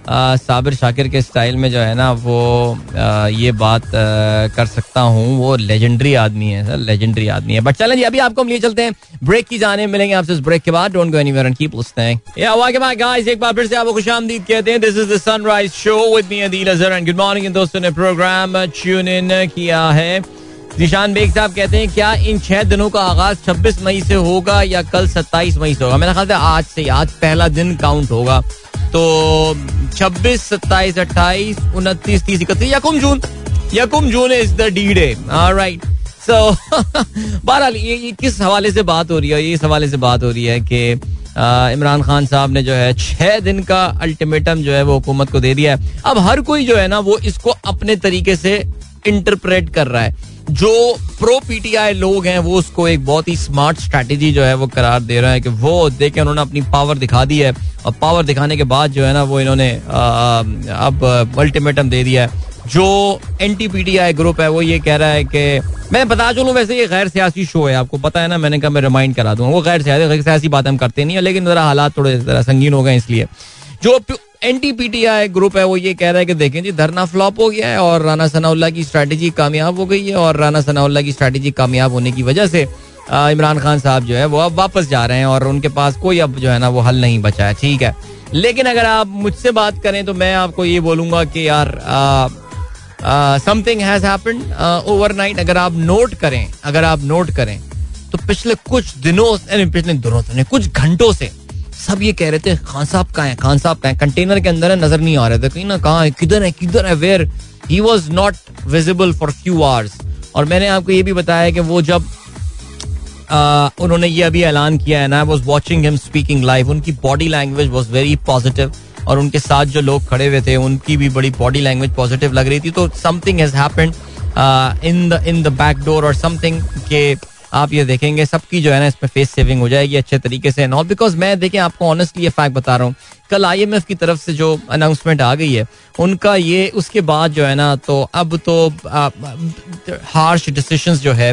आ, साबिर शाकिर के स्टाइल में जो है ना वो आ, ये बात आ, कर सकता हूँ. वो लेजेंडरी आदमी है सर, लेजेंडरी आदमी है. बट चलें जी, अभी आपको हम लिए चलते हैं ब्रेक की जाने, मिलेंगे आपसे इस ब्रेक के बाद. Don't go anywhere and keep listening. या वाकई में गाइस, एक बार फिर से आपको खुशामदीद कहते हैं. This is the sunrise show with me Adeel Azhar and good morning. इन दोस्तों ने प्रोग्राम ट्यून इन किया है. निशान बेग साहब कहते हैं, क्या इन छह दिनों का आगाज छब्बीस मई से होगा या कल सत्ताईस मई से होगा? मेरा ख्याल है आज से, आज पहला दिन काउंट होगा. तो छब्बीस, सत्ताईस, अट्ठाईस, उनतीस, तीस, इकतीस, यकुम जून, यकुम June is the D day. Alright, so बहरहाल ये, ये किस हवाले से बात हो रही है? ये इस हवाले से बात हो रही है कि इमरान खान साहब ने जो है छह दिन का अल्टीमेटम जो है वो हुकूमत को दे दिया है. अब हर कोई जो है ना वो इसको अपने तरीके से इंटरप्रेट कर रहा है. जो प्रो पीटीआई लोग हैं वो उसको एक बहुत ही स्मार्ट स्ट्रैटेजी जो है वो करार दे रहे हैं कि वो देखें उन्होंने अपनी पावर दिखा दी है, और पावर दिखाने के बाद जो है ना वो इन्होंने अब अल्टीमेटम दे दिया है. जो एंटी पीटीआई ग्रुप है वो ये कह रहा है कि मैं बता चलूँ, वैसे ये गैर सियासी शो है, आपको पता है ना, मैंने कहा मैं रिमाइंड करा दूँ, वो गैर सियासी गैर सियासी बातें हम करते नहीं है, लेकिन जरा हालात थोड़े जरा संगीन हो गए इसलिए. जो एंटी पीटीआई ग्रुप है वो ये कह रहा है कि देखें जी धरना फ्लॉप हो गया है, और राना सनाउल्लाह की स्ट्रैटेजी कामयाब हो गई है, और राना सनाउल्लाह की स्ट्रैटेजी कामयाब होने की वजह से इमरान खान साहब जो है वो अब वापस जा रहे हैं, और उनके पास कोई अब जो है ना वो हल नहीं बचा है. ठीक है, लेकिन अगर आप मुझसे बात करें तो मैं आपको ये बोलूँगा कि यार समथिंग हैज़ हैपेंड ओवरनाइट. अगर आप नोट करें अगर आप नोट करें तो पिछले कुछ दिनों पिछले दिनों से कुछ घंटों से सब ये कह रहे थे खान साहब कहाँ हैं, खान साहब कहाँ हैं, कंटेनर के अंदर है, नजर नहीं आ रहे थे, कहीं ना कहाँ है, किधर है किधर है where he was not visible for few hours. और मैंने आपको ये भी बताया कि वो जब उन्होंने ये अभी ऐलान किया है, I was watching him speaking live, उनकी body language was very positive और उनके साथ जो लोग खड़े हुए थे उनकी भी बड़ी बॉडी लैंग्वेज पॉजिटिव लग रही थी. तो something has happened in the in the back door और समथिंग के आप ये देखेंगे सबकी जो है ना इसमें फेस सेविंग हो जाएगी अच्छे तरीके से एंड ऑल. बिकॉज मैं देखें आपको ऑनेस्टली ये फैक्ट बता रहा हूँ, कल आईएमएफ की तरफ से जो अनाउंसमेंट आ गई है उनका ये उसके बाद जो है ना तो अब तो हार्श डिसीजंस जो है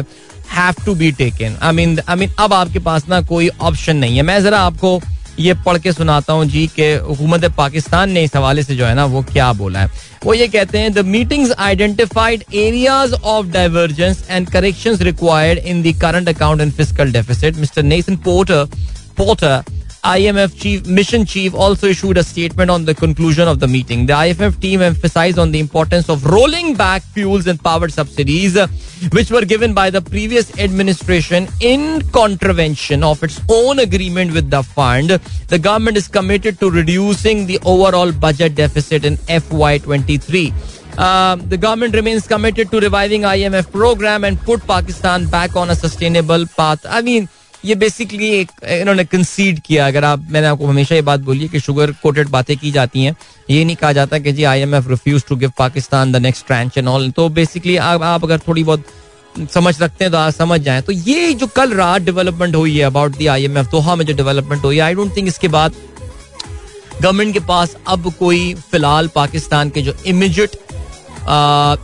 have to be taken. I mean I mean अब आपके पास ना कोई ऑप्शन नहीं है. मैं जरा आपको ये पढ़ के सुनाता हूँ जी के हुकूमत पाकिस्तान ने इस हवाले से जो है ना वो क्या बोला है. वो ये कहते हैं the meetings identified areas of divergence and corrections required in the current account and fiscal deficit. Mister नेथन पोर्टर Porter I M F chief mission chief also issued a statement on the conclusion of the meeting. The I M F team emphasized on the importance of rolling back fuels and power subsidies which were given by the previous administration in contravention of its own agreement with the fund. The government is committed to reducing the overall budget deficit in F Y twenty-three. Uh, the government remains committed to reviving I M F program and put Pakistan back on a sustainable path. I mean ये basically एक इन्होंने कंसीड किया. अगर आप मैंने आपको हमेशा ये बात बोली है कि शुगर कोटेड बातें की जाती हैं, ये नहीं कहा जाता कि जी IMF refuse to give Pakistan the next tranche and all. तो बेसिकली आप आप अगर थोड़ी बहुत समझ रखते हैं तो आप समझ जाएं. तो ये जो कल रात डेवलपमेंट हुई है अबाउट द आईएमएफ दोहा में जो डेवलपमेंट हुई है, आई डोंट थिंक इसके बाद गवर्नमेंट के पास अब कोई फिलहाल पाकिस्तान के जो इमीडिएट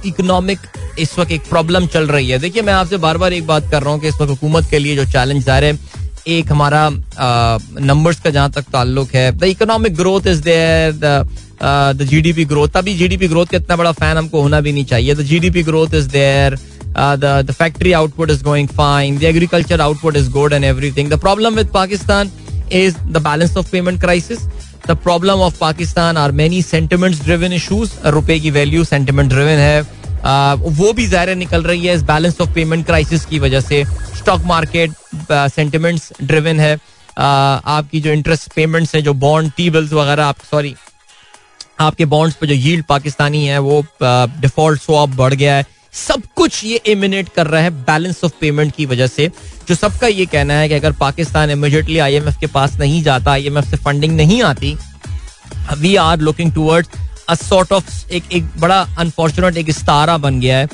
इकोनॉमिक इस वक्त एक प्रॉब्लम चल रही है. देखिए मैं आपसे बार बार एक बात कर रहा हूँ कि इस वक्त हुकूमत के लिए जो चैलेंज ज़ाहिर है एक हमारा नंबर्स का जहाँ तक ताल्लुक है the economic growth is there the GDP growth. तभी जीडीपी ग्रोथ का इतना बड़ा फैन हमको होना भी नहीं चाहिए. The GDP growth is there, the factory output is going fine, the agriculture output is good and everything. The problem with Pakistan is the balance of payment crisis. The problem of Pakistan are many sentiments driven issues. रुपए की value sentiment driven है, वो भी ज़ाहिर निकल रही है इस बैलेंस ऑफ पेमेंट क्राइसिस की वजह से. स्टॉक मार्केट सेंटिमेंट्स ड्रिवन है. आपकी जो इंटरेस्ट पेमेंट्स हैं, जो बॉन्ड टी बिल्स वगैरह आप सॉरी आपके बॉन्ड्स पे जो यील्ड पाकिस्तानी है वो डिफॉल्ट स्वैप बढ़ गया है. सब कुछ ये इमिनेट कर रहा है बैलेंस ऑफ पेमेंट की वजह से. जो सबका ये कहना है कि अगर पाकिस्तान इमीडिएटली आईएमएफ के पास नहीं जाता, आईएमएफ से फंडिंग नहीं आती, we are looking towards a sort of एक एक बड़ा अनफॉर्चुनेट एक सितारा बन गया है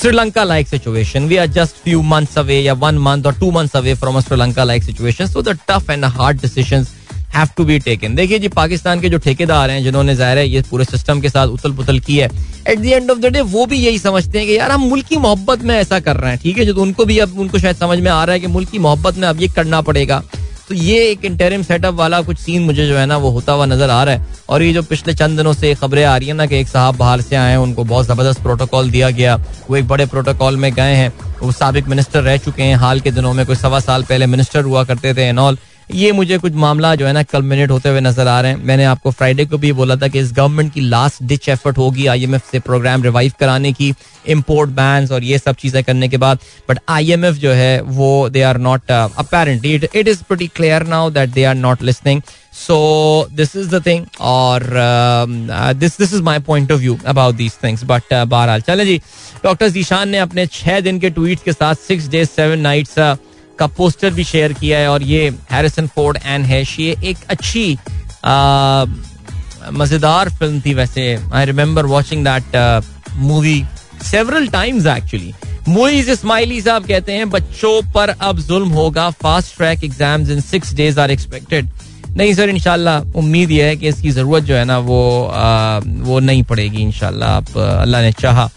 Sri Lanka like situation. We are just few months away या वन मंथ और two months away from Sri Lanka like situation. So the tough and hard decisions have to be taken. देखिए जी पाकिस्तान के जो ठेकेदार हैं जिन्होंने जाहिर है ये पूरे सिस्टम के साथ उथल पुथल की है, at the end of the day वो भी यही समझते हैं कि यार हम मुल्क की मोहब्बत में ऐसा कर रहे हैं. ठीक है, जो उनको भी अब उनको शायद समझ में आ रहा है कि मुल्क की मोहब्बत में अब ये करना पड़ेगा. तो ये एक इंटरिम सेटअप वाला कुछ सीन मुझे जो है ना वो होता हुआ नजर आ रहा है. और ये जो पिछले चंद दिनों से खबरें आ रही है ना कि एक साहब बाहर से आए हैं, उनको बहुत ज़बरदस्त प्रोटोकॉल दिया गया, वो एक बड़े प्रोटोकॉल में गए हैं, वो साबिक मिनिस्टर रह चुके हैं, हाल के दिनों में कोई सवा साल पहले मिनिस्टर हुआ करते थे एंड ऑल. ये मुझे कुछ मामला जो है ना कल्मिनेट होते हुए नजर आ रहे हैं. मैंने आपको फ्राइडे को भी बोला था कि इस गवर्नमेंट की लास्ट डिच एफर्ट होगी आईएमएफ से प्रोग्राम रिवाइव कराने की, इंपोर्ट बैन्स और ये सब चीजें करने के बाद. बट आईएमएफ जो है वो they are not, apparently it is pretty clear now that they are not listening. So this is the thing और this this is my point of view about these things. But बहरहाल चलें जी, doctor Zeeshan ने अपने छह दिन के tweet के साथ सिक्स डेज सेवन नाइट्स का पोस्टर भी शेयर किया है और ये हैरिसन फोर्ड एंड हैश ये एक अच्छी मजेदार फिल्म थी. वैसे I remember watching that movie several times actually. Muiz Ismaili साहब कहते हैं बच्चों पर अब जुल्म होगा, fast track exams in six days are expected. नहीं सर, इंशाल्लाह उम्मीद यह है कि इसकी जरूरत जो है ना वो आ, वो नहीं पड़ेगी इंशाल्लाह. आप अल्लाह ने चाहा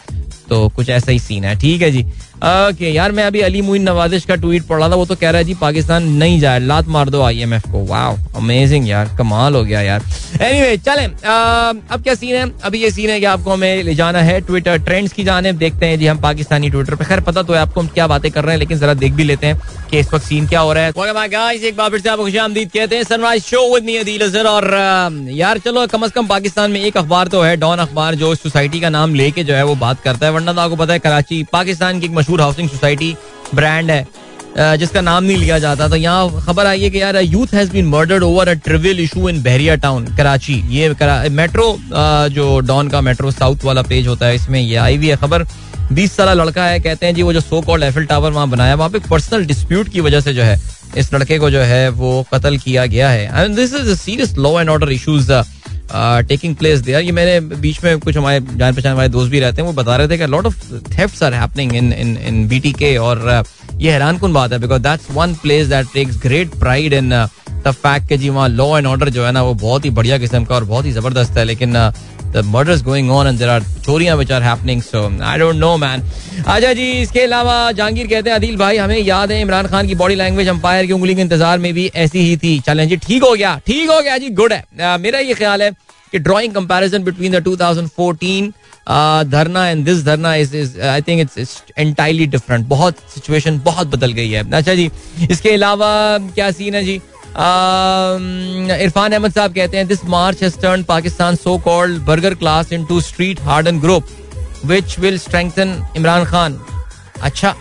तो कुछ ऐसा ही सीन है. ठीक है जी, ओके यार मैं अभी अली मुइन नवाजिश का ट्वीट पढ़ रहा था, वो तो कह रहा है जी पाकिस्तान नहीं जाए, लात मार दो आईएमएफ को. वाओ अमेजिंग यार, कमाल हो गया यार. एनीवे चलें, अब क्या सीन है, अभी ये सीन है कि आपको हमें ले जाना है ट्विटर ट्रेंड्स की जानिब. देखते हैं जी हम पाकिस्तानी ट्विटर पे, खैर पता तो है आपको हम क्या बातें कर रहे हैं लेकिन जरा देख भी लेते हैं कि इस वक्त सीन क्या हो रहा है. एक बार फिर से आपको खुशामदीद कहते हैं sunrise show with me Adeel sir. और यार चलो कम अज कम पाकिस्तान में एक अखबार तो है, डॉन अखबार, जो सोसाइटी का नाम लेके जो है वो बात करता है. वरना तो आपको पता है कराची पाकिस्तान की मशहूर हाउसिंग सोसाइटी ब्रांड है जिसका नाम नहीं लिया जाता. तो यहाँ खबर आई है कि यार youth has been murdered over a trivial issue in बहरिया टाउन कराची. ये करा, मेट्रो जो डॉन का मेट्रो साउथ वाला पेज होता है इसमें ये आई हुई है खबर. बीस साल लड़का है, कहते हैं जी वो जो सो कॉल्ड एफिल टावर वहाँ बनाया, वहाँ पे पर्सनल डिस्प्यूट की वजह से जो है इस लड़के को जो है वो कत्ल किया गया है. I mean this is a serious law and order issues taking place there. ये मैंने बीच में कुछ हमारे जान पहचान वाले दोस्त भी रहते हैं, वो बता रहे थे कि lot of thefts are happening in in in बीटीके, और ये हैरानकुन बात है because that's one place that takes great pride in the fact कि जी वहाँ लॉ एंड ऑर्डर जो है ना वो बहुत ही बढ़िया किस्म का और बहुत ही जबरदस्त है, लेकिन The murders going on and there are चोरियां which are happening, so I don't know man. अच्छा जी, इसके अलावा जहांगीर कहते हैं आदिल भाई हमें याद है इमरान खान की बॉडी लैंग्वेज अंपायर की उंगली के इंतजार में भी ऐसी ही थी. चलें जी, ठीक हो गया, ठीक हो गया जी, गुड है. uh, मेरा ये ख्याल है कि drawing comparison between the two thousand fourteen dharna and this dharna is is I think it's entirely different. बहुत सिचुएशन बहुत बदल गई है. अच्छा जी, इसके अलावा क्या सीन है जी. इरफान अहमद साहब कहते हैं this march has turned Pakistan so called burger class into street hardened group which will strengthen Imran Khan. अच्छा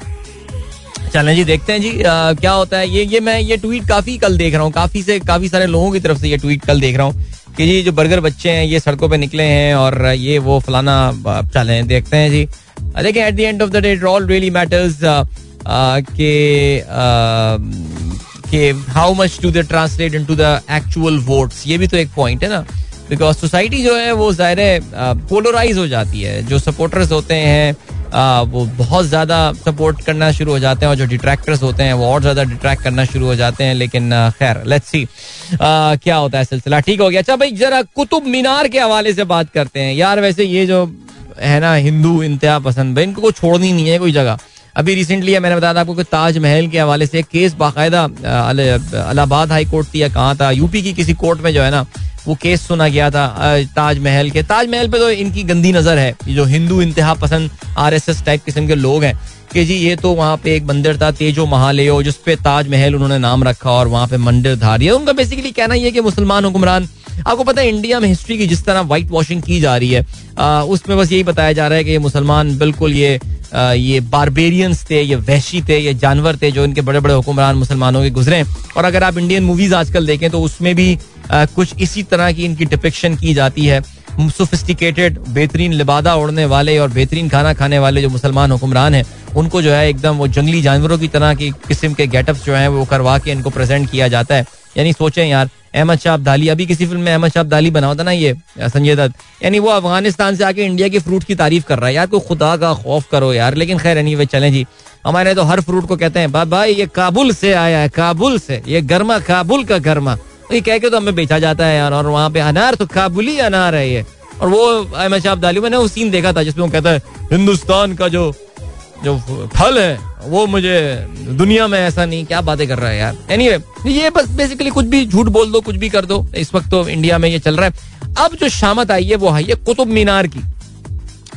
चलें जी, देखते हैं जी uh, क्या होता है. ये ये मैं ये ट्वीट काफी कल देख रहा हूँ, काफी से काफी सारे लोगों की तरफ से ये ट्वीट कल देख रहा हूँ कि जी जो बर्गर बच्चे हैं ये सड़कों पे निकले हैं और ये वो फलाना. चलें देखते हैं जी, देखिए at the end of the day it all really matters के how much do they translate into the actual votes. ये भी तो एक पॉइंट है ना, बिकॉज सोसाइटी जो है वो ज़ाहिर पोलराइज हो जाती है. जो सपोर्टर्स होते हैं uh, वो बहुत ज़्यादा सपोर्ट करना शुरू हो जाते हैं और जो डिट्रैक्टर्स होते हैं वो और ज़्यादा डिट्रैक्ट करना शुरू हो जाते हैं. लेकिन uh, खैर लेट्स सी uh, क्या होता है सिलसिला. ठीक हो गया. अच्छा भाई, जरा कुतुब मीनार के हवाले से बात करते हैं यार. वैसे ये जो है ना हिंदू इंतहा पसंद, इनको छोड़नी नहीं है कोई जगह. अभी रिसेंटली मैंने बताया था आपको कि ताजमहल के हवाले से केस बाकायदा इलाहाबाद हाई कोर्ट थी या कहाँ था, यूपी की किसी कोर्ट में जो है ना वो केस सुना गया था ताजमहल के. ताजमहल पे तो इनकी गंदी नज़र है, जो हिंदू इंतहा पसंद आरएसएस टाइप किस्म के लोग हैं, कि जी ये तो वहाँ पे एक मंदिर था तेजो महालयो जिसपे ताजमहल उन्होंने नाम रखा और वहाँ पे मंदिर धारी है. उनका बेसिकली कहना यह है कि मुसलमान हुक्मरान, आपको पता है इंडिया में हिस्ट्री की जिस तरह वाइट वॉशिंग की जा रही है आ, उसमें बस यही बताया जा रहा है कि ये मुसलमान बिल्कुल ये आ, ये बारबेरियंस थे, ये वहशी थे, ये जानवर थे जो इनके बड़े बड़े हुक्मरान मुसलमानों के गुजरे. और अगर आप इंडियन मूवीज आजकल देखें तो उसमें भी आ, कुछ इसी तरह की इनकी डिपिक्शन की जाती है. सोफिस्टिकेटेड, बेहतरीन लिबादा ओढ़ने वाले और बेहतरीन खाना खाने वाले जो मुसलमान हुक्मरान हैं उनको जो है एकदम वो जंगली जानवरों की तरह की किस्म के गेटअप्स जो हैं वो करवा के इनको प्रेजेंट किया जाता है. यानी सोचें यार, अहमद शाह अब्दाली, अभी किसी फिल्म में अहमद शाह अब्दाली बना होता ना ये संजय दत्त, यानी वो अफगानिस्तान से आके इंडिया के फ्रूट की तारीफ कर रहा है यार. कोई खुदा का खौफ करो यार. लेकिन खैर यानी वे चलें जी, हमारे तो हर फ्रूट को कहते हैं भाई ये काबुल से आया है, काबुल से, ये गर्मा काबुल का गर्मा, ये कह के तो हमें बेचा जाता है यार. और वहाँ पे अनार तो काबुली अनार है ये. और वो अहमद शाह अब्दाली, मैंने वो सीन देखा था जिसमें वो कहता है हिंदुस्तान का जो जो फल है वो मुझे दुनिया में ऐसा नहीं. क्या बातें कर रहा है यार. एनीवे anyway, ये बस बेसिकली कुछ भी झूठ बोल दो, कुछ भी कर दो. इस वक्त तो इंडिया में ये चल रहा है. अब जो शामत आई है वो आई है कुतुब मीनार की.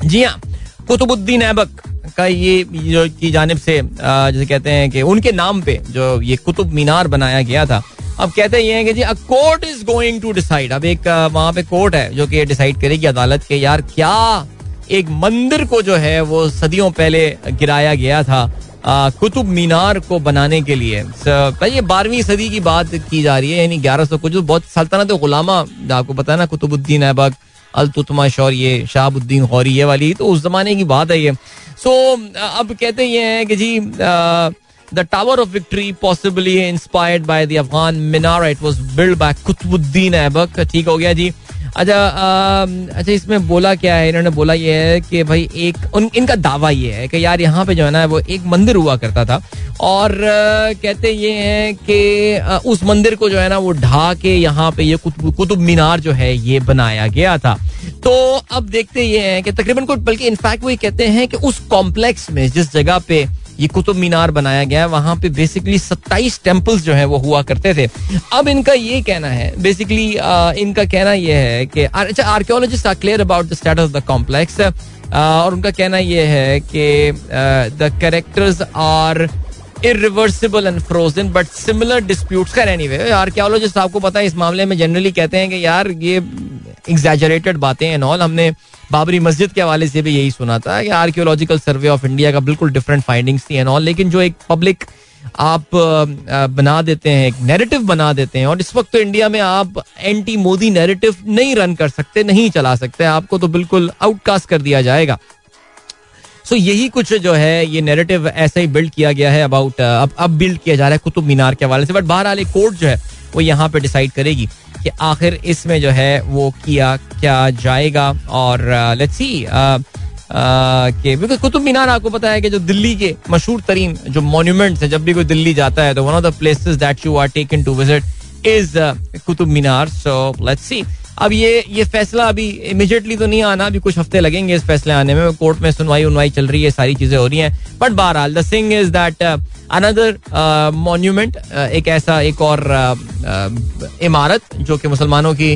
जी हाँ, कुतुबुद्दीन ऐबक का ये जो की जानिब से जैसे कहते हैं कि उनके नाम पे जो ये कुतुब मीनार बनाया गया था. अब कहते ये हैं कि जी a court is going to decide. अब एक वहाँ पे कोर्ट है जो कि डिसाइड करेगी, अदालत के यार, क्या एक मंदिर को जो है वो सदियों पहले गिराया गया था कुतुब मीनार को बनाने के लिए. so, ये बारहवीं सदी की बात की जा रही है, यानी ग्यारह सौ कुछ. बहुत सल्तनत गुलामा आपको पता है ना, कुतुबुद्दीन ऐबक, अल-तुतमश और ये शहाबुद्दीन गौरी, ये वाली तो उस जमाने की बात है ये. सो so, अब कहते ये हैं कि जी आ, The Tower of Victory, possibly inspired by the Afghan Minara, it was built by Qutbuddin Aibak. ठीक हो गया जी. अच्छा अच्छा, इसमें बोला क्या है, इन्होंने बोला ये है कि भाई एक उन, इनका दावा ये है कि यार यहाँ पे जो है ना वो एक मंदिर हुआ करता था और आ, कहते ये हैं कि आ, उस मंदिर को जो है ना वो ढा के यहाँ पे ये कुतुब कुतुब मीनार जो है ये बनाया गया था. तो अब देखते ये हैं कि तकरीबन को बल्कि इनफैक्ट वो ये कहते हैं कि उस कॉम्प्लेक्स में जिस जगह पे ये कुतुब मीनार बनाया गया है वहाँ पे बेसिकली सत्ताईस टेम्पल्स जो है वो हुआ करते थे. अब इनका ये कहना है, बेसिकली इनका कहना ये है कि अच्छा, archaeologist are clear about the status of the complex और उनका कहना ये है कि the characters are irreversible and frozen but similar disputes. खैर एनीवे, आर्कियोलॉजिस्ट आपको पता है इस मामले में जनरली कहते हैं कि यार ये एग्जैजरेटेड बातें एंड ऑल. हमने बाबरी मस्जिद के हवाले से भी यही सुना था कि आर्कियोलॉजिकल सर्वे ऑफ इंडिया का बिल्कुल डिफरेंट फाइंडिंग्स थी एंड ऑल. लेकिन जो एक पब्लिक आप बना देते हैं, एक नैरेटिव बना देते हैं, और इस वक्त तो इंडिया में आप एंटी मोदी नैरेटिव नहीं रन कर सकते, नहीं चला सकते, आपको तो बिल्कुल आउटकास्ट कर दिया जाएगा. सो यही कुछ जो है ये नैरेटिव ऐसा ही बिल्ड किया गया है अबाउट अब अब बिल्ड किया जा रहा है कुतुब मीनार के हवाले से. बट बहरहाल एक कोर्ट जो है वो यहाँ पे डिसाइड करेगी कि आखिर इसमें जो है वो किया क्या जाएगा. और लेट्स सी के बिकॉज कुतुब मीनार आपको पता है कि जो दिल्ली के मशहूर तरीन जो मोन्यूमेंट्स हैं, जब भी कोई दिल्ली जाता है तो one of the places that you are taken to visit is Qutub Minar. So let's see. अब ये ये फैसला अभी इमीडिएटली तो नहीं आना, अभी कुछ हफ्ते लगेंगे इस फैसले आने में. कोर्ट में सुनवाई उनवाई चल रही है, सारी चीजें हो रही हैं. बट बहरहाल the thing is that another monument, एक ऐसा एक और uh, uh, इमारत जो कि मुसलमानों की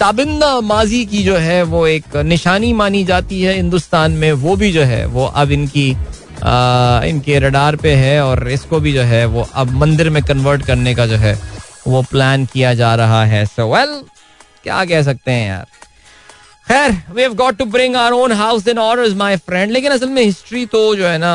ताबिंदा माजी की जो है वो एक निशानी मानी जाती है हिंदुस्तान में, वो भी जो है वो अब इनकी uh, इनके रडार पे है. और इसको भी जो है वो अब मंदिर में कन्वर्ट करने का जो है वो प्लान किया जा रहा है. सो वेल क्या कह सकते हैं यार. खैर we have got to bring our own house in order my friend. लेकिन असल में हिस्ट्री तो जो है ना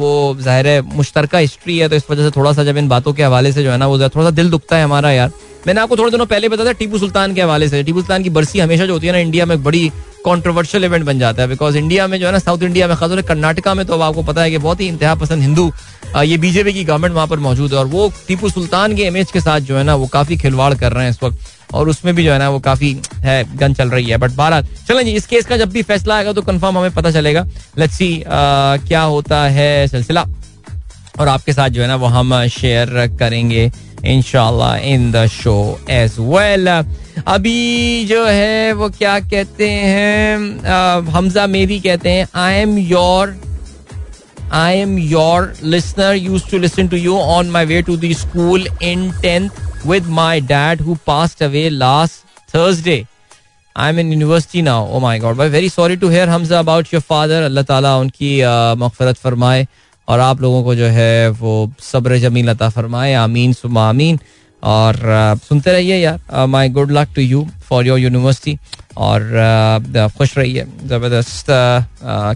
वो जाहिर है मुश्तरका हिस्ट्री है, तो इस वजह से थोड़ा सा जब इन बातों के हवाले से जो है ना वो थोड़ा सा दिल दुखता है हमारा यार. मैंने आपको थोड़े दिनों पहले बताया टीपू सुल्तान के हवाले से. टीपू सुल्तान की बरसी हमेशा जो होती है ना इंडिया में बड़ी कॉन्ट्रोवर्शियल इवेंट बन जाता है, बिकॉज इंडिया में जो है ना साउथ इंडिया में खासकर कर्नाटका में तो अब आपको पता है कि बहुत ही इंतहा पसंद हिंदू ये बीजेपी की गवर्नमेंट वहाँ पर मौजूद है और वो टीपू सुल्तान के इमेज के साथ जो है ना वो काफी खिलवाड़ कर रहे हैं इस वक्त और उसमें भी जो है ना वो काफी है गन चल रही है. बट बहरहाल चलें जी, इस केस का जब भी फैसला आएगा तो कंफर्म हमें पता चलेगा. लेट्स सी क्या होता है सिलसिला और आपके साथ जो है ना वो हम शेयर करेंगे इंशाल्लाह in the show as well. अभी जो है वो क्या कहते हैं, हमजा मेरी कहते हैं I am your I am your listener used to listen to you on my way to the school in tenth with my dad who passed away last Thursday. I'm in university now. Oh my God. I'm very sorry to hear Hamza about your father. Allah Ta'ala उनकी मग़फ़िरत फरमाए और आप लोगों को जो है वो सब्र जमील अता फरमाए. आमीन सुमा आमीन. और सुनते रहिए यार. My good luck to you for your university. और खुश रहिए ज़बरदस्त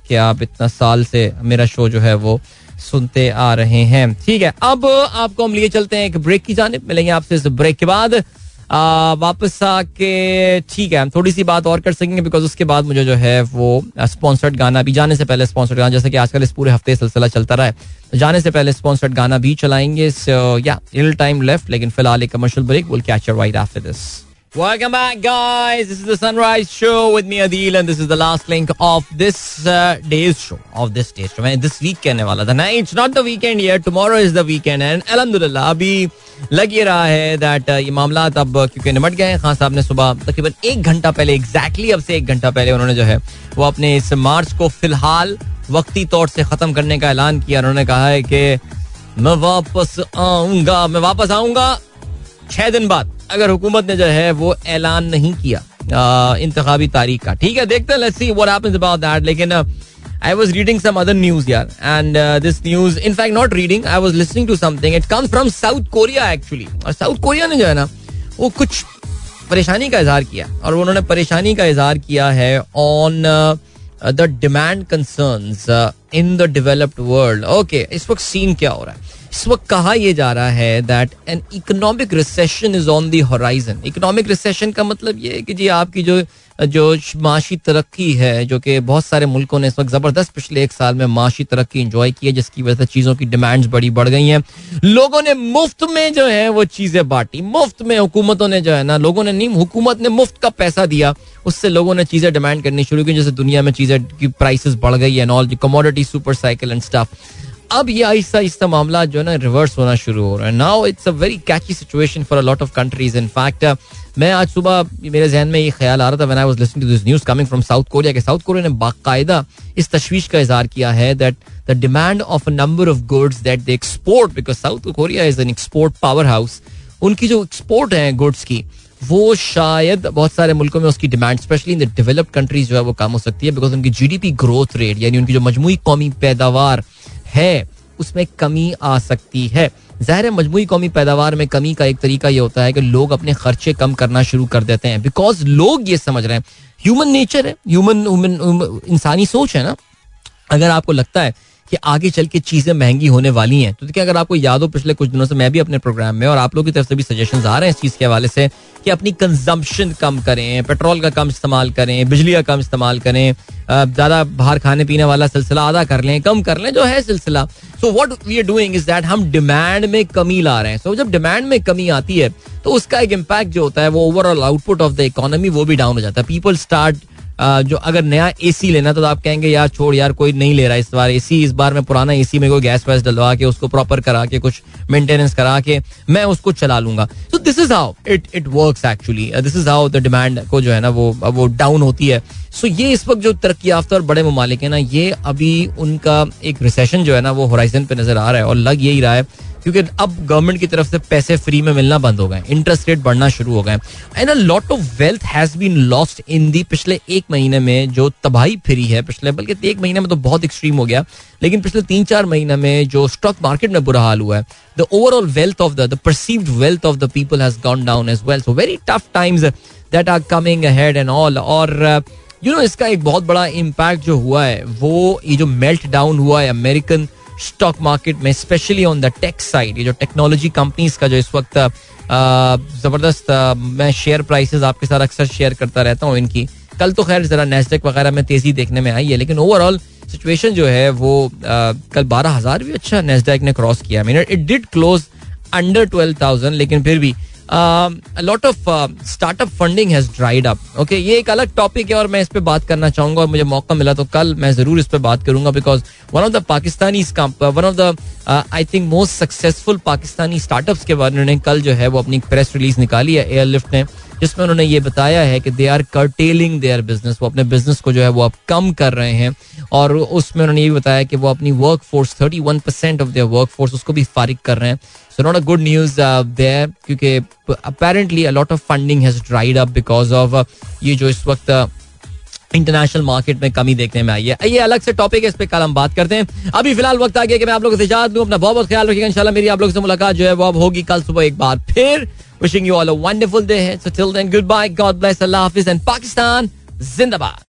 कि आप इतना साल से मेरा शो जो है वो सुनते आ रहे हैं. ठीक है, अब आपको हम लिए चलते हैं एक ब्रेक की जानिब. मिलेंगे आपसे इस ब्रेक के बाद आ, वापस आके. ठीक है, हम थोड़ी सी बात और कर सकेंगे बिकॉज उसके बाद मुझे जो है वो स्पॉन्सर्ड गाना, अभी जाने से पहले स्पॉन्सर्ड गाना, जैसे कि आजकल इस पूरे हफ्ते सिलसिला चलता रहा है तो जाने से पहले स्पॉन्सर्ड गाना भी चलाएंगे. सो या लिटिल टाइम लेफ्ट, लेकिन फिलहाल एक commercial break. Will catch you right after this. Welcome back, guys. This is the Sunrise Show with me, Adil, and this is the last link of this uh, day's show, of this day's show. I mean, this weekend is wala tha. No, it's not the weekend yet. Tomorrow is the weekend, and alhamdulillah, abhi lag ye raha hai that uh, ye मामला अब क्योंकि निमट गए हैं. खान साहब ने सुबह तकरीबन एक घंटा पहले, exactly अब से एक घंटा पहले उन्होंने जो है वो अपने इस मार्च को फिलहाल वक्ती तौर से ख़त्म करने का ऐलान किया. उन्होंने कहा है कि मैं वापस आऊँगा, मैं वापस आऊँगा छः दिन बाद अगर हुकूमत ने जो है वो ऐलान नहीं किया इंतखाबी तारीख का. ठीक है, देखते हैं let's see what happens about that. लेकिन I was reading some other news यार, and this news in fact not reading, I was listening to something. It comes from South Korea actually. और साउथ कोरिया ने जो है ना वो कुछ परेशानी का इजहार किया और उन्होंने परेशानी का इजहार किया है on the demand concerns in the developed world. Okay, इस वक्त सीन क्या हो रहा है? इस वक्त कहा यह जा रहा है that an economic recession is on the horizon. Economic recession का मतलब ये है कि जी आपकी जो जो माशी तरक्की है, जो कि बहुत सारे मुल्कों ने इस वक्त ज़बरदस्त पिछले एक साल में माशी तरक्की इंजॉय की है, जिसकी वजह से चीज़ों की डिमांड्स बड़ी बढ़ गई हैं. लोगों ने मुफ्त में जो है वो चीज़ें बांटी, मुफ्त में हुकूमतों ने जो है ना, लोगों ने नहीं, हुकूमत ने मुफ्त का पैसा दिया, उससे लोगों ने चीज़ें डिमांड करनी शुरू की. जैसे दुनिया में चीज़ें की प्राइसेस बढ़ गई है, नॉल commodity super cycle and stuff. अब ये आहिस्ता आहिस्ता मामला जो है ना रिवर्स होना शुरू हो रहा है. Now it's a very catchy situation for a lot of countries. In fact मैं आज सुबह मेरे जहन में ये ख्याल आ रहा था when I was listening to this news coming from South Korea, के साउथ कोरिया ने बाकायदा इस तशवीश का इजहार किया है that the demand of a number of goods that they export, because South Korea is an export power house, उनकी जो एक्सपोर्ट है गुड्स की वो शायद बहुत सारे मुल्कों में उसकी demand specially in the developed countries जो है वो कम हो सकती है, बिकॉज उनकी जीडीपी ग्रोथ रेट यानी उनकी जो मजमूई कौमी पैदावार है उसमें कमी आ सकती है. ज़ाहिर है मजमूई कौमी पैदावार में कमी का एक तरीका ये होता है कि लोग अपने खर्चे कम करना शुरू कर देते हैं, बिकॉज लोग ये समझ रहे हैं, ह्यूमन नेचर है, ह्यूमन ह्यूमन इंसानी सोच है ना, अगर आपको लगता है कि आगे चल के चीज़ें महंगी होने वाली हैं तो देखिए, अगर आपको याद हो पिछले कुछ दिनों से मैं भी अपने प्रोग्राम में और आप लोगों की तरफ से भी सजेशंस आ रहे हैं इस चीज़ के हवाले से कि अपनी कंजम्पशन कम करें, पेट्रोल का कम इस्तेमाल करें, बिजली का कम इस्तेमाल करें, ज़्यादा बाहर खाने पीने वाला सिलसिला आधा कर लें, कम कर लें जो है सिलसिला. So what we are doing is that हम डिमांड में कमी ला रहे हैं. सो so, जब डिमांड में कमी आती है तो उसका एक इम्पैक्ट जो होता है वो overall output of the economy वो भी डाउन हो जाता है. पीपल स्टार्ट Uh, जो अगर नया एसी लेना तो आप कहेंगे यार छोड़ यार कोई नहीं ले रहा इस बार एसी, इस बार मैं पुराना एसी में कोई गैस वैस डलवा के उसको प्रॉपर करा के कुछ मेंटेनेंस करा के मैं उसको चला लूंगा. So this is how it it works actually. This is how the demand को जो है ना वो वो डाउन होती है. सो so, ये इस वक्त जो तरक्की याफ्ता और बड़े ममालिक है ना ये अभी उनका एक रिसेशन जो है ना वो होराइजन पे नजर आ रहा है और लग यही रहा है क्योंकि अब गवर्नमेंट की तरफ से पैसे फ्री में मिलना बंद हो गए, इंटरेस्ट रेट बढ़ना शुरू हो गए and a lot of wealth has been lost in the पिछले एक महीने में जो तबाही फिरी है पिछले, बल्कि एक महीने में तो बहुत एक्सट्रीम हो गया लेकिन पिछले तीन चार महीने में जो स्टॉक मार्केट में बुरा हाल हुआ है the overall wealth of the perceived wealth of the people has gone down as well. So very tough times that are coming ahead and all. और यू नो इसका एक बहुत बड़ा इम्पैक्ट जो हुआ है वो ये जो मेल्ट डाउन हुआ है अमेरिकन स्टॉक मार्केट में specially on the tech side, ये जो टेक्नोलॉजी कंपनीज का जो इस वक्त जबरदस्त, मैं शेयर प्राइसेस आपके साथ अक्सर शेयर करता रहता हूँ इनकी. कल तो खैर जरा नैस्डैक वगैरह में तेजी देखने में आई है लेकिन ओवरऑल सिचुएशन जो है वो uh, कल बारह हजार भी अच्छा नैस्डैक ने क्रॉस किया. Mean it did close under twelve thousand, लेकिन फिर भी lot of startup funding has dried up. Okay ये एक अलग टॉपिक है और मैं इस पर बात करना चाहूंगा और मुझे मौका मिला तो कल मैं जरूर इस पर बात करूंगा because one of the Pakistani one of the I think most successful Pakistani startups के बारे में कल जो है वो अपनी प्रेस रिलीज निकाली है एयरलिफ्ट ने, जिसमें उन्होंने ये बताया है कि they are curtailing their business, वो अपने बिजनेस को जो है वो अब कम कर रहे हैं और उसमें उन्होंने ये भी बताया कि वो अपनी work force thirty one percent of their work force उसको भी फारिग कर रहे हैं. So not a good news uh, there क्योंकि apparently a lot of funding has dried up because of uh, ये जो इस वक्त इंटरनेशनल uh, मार्केट में कमी देखने में आई है. ये अलग से टॉपिक है, इस पर कल हम बात करते हैं. अभी फिलहाल वक्त आ गया कि मैं आप लोगों से इजाजत लूं. अपना बहुत बहुत ख्याल रखिएगा. इंशाल्लाह मेरी आप लोगों से मुलाकात जो है वो अब होगी कल सुबह एक बार फिर. Wishing you all a wonderful day. So till then, goodbye. God bless. Allah Hafiz and Pakistan Zindabad.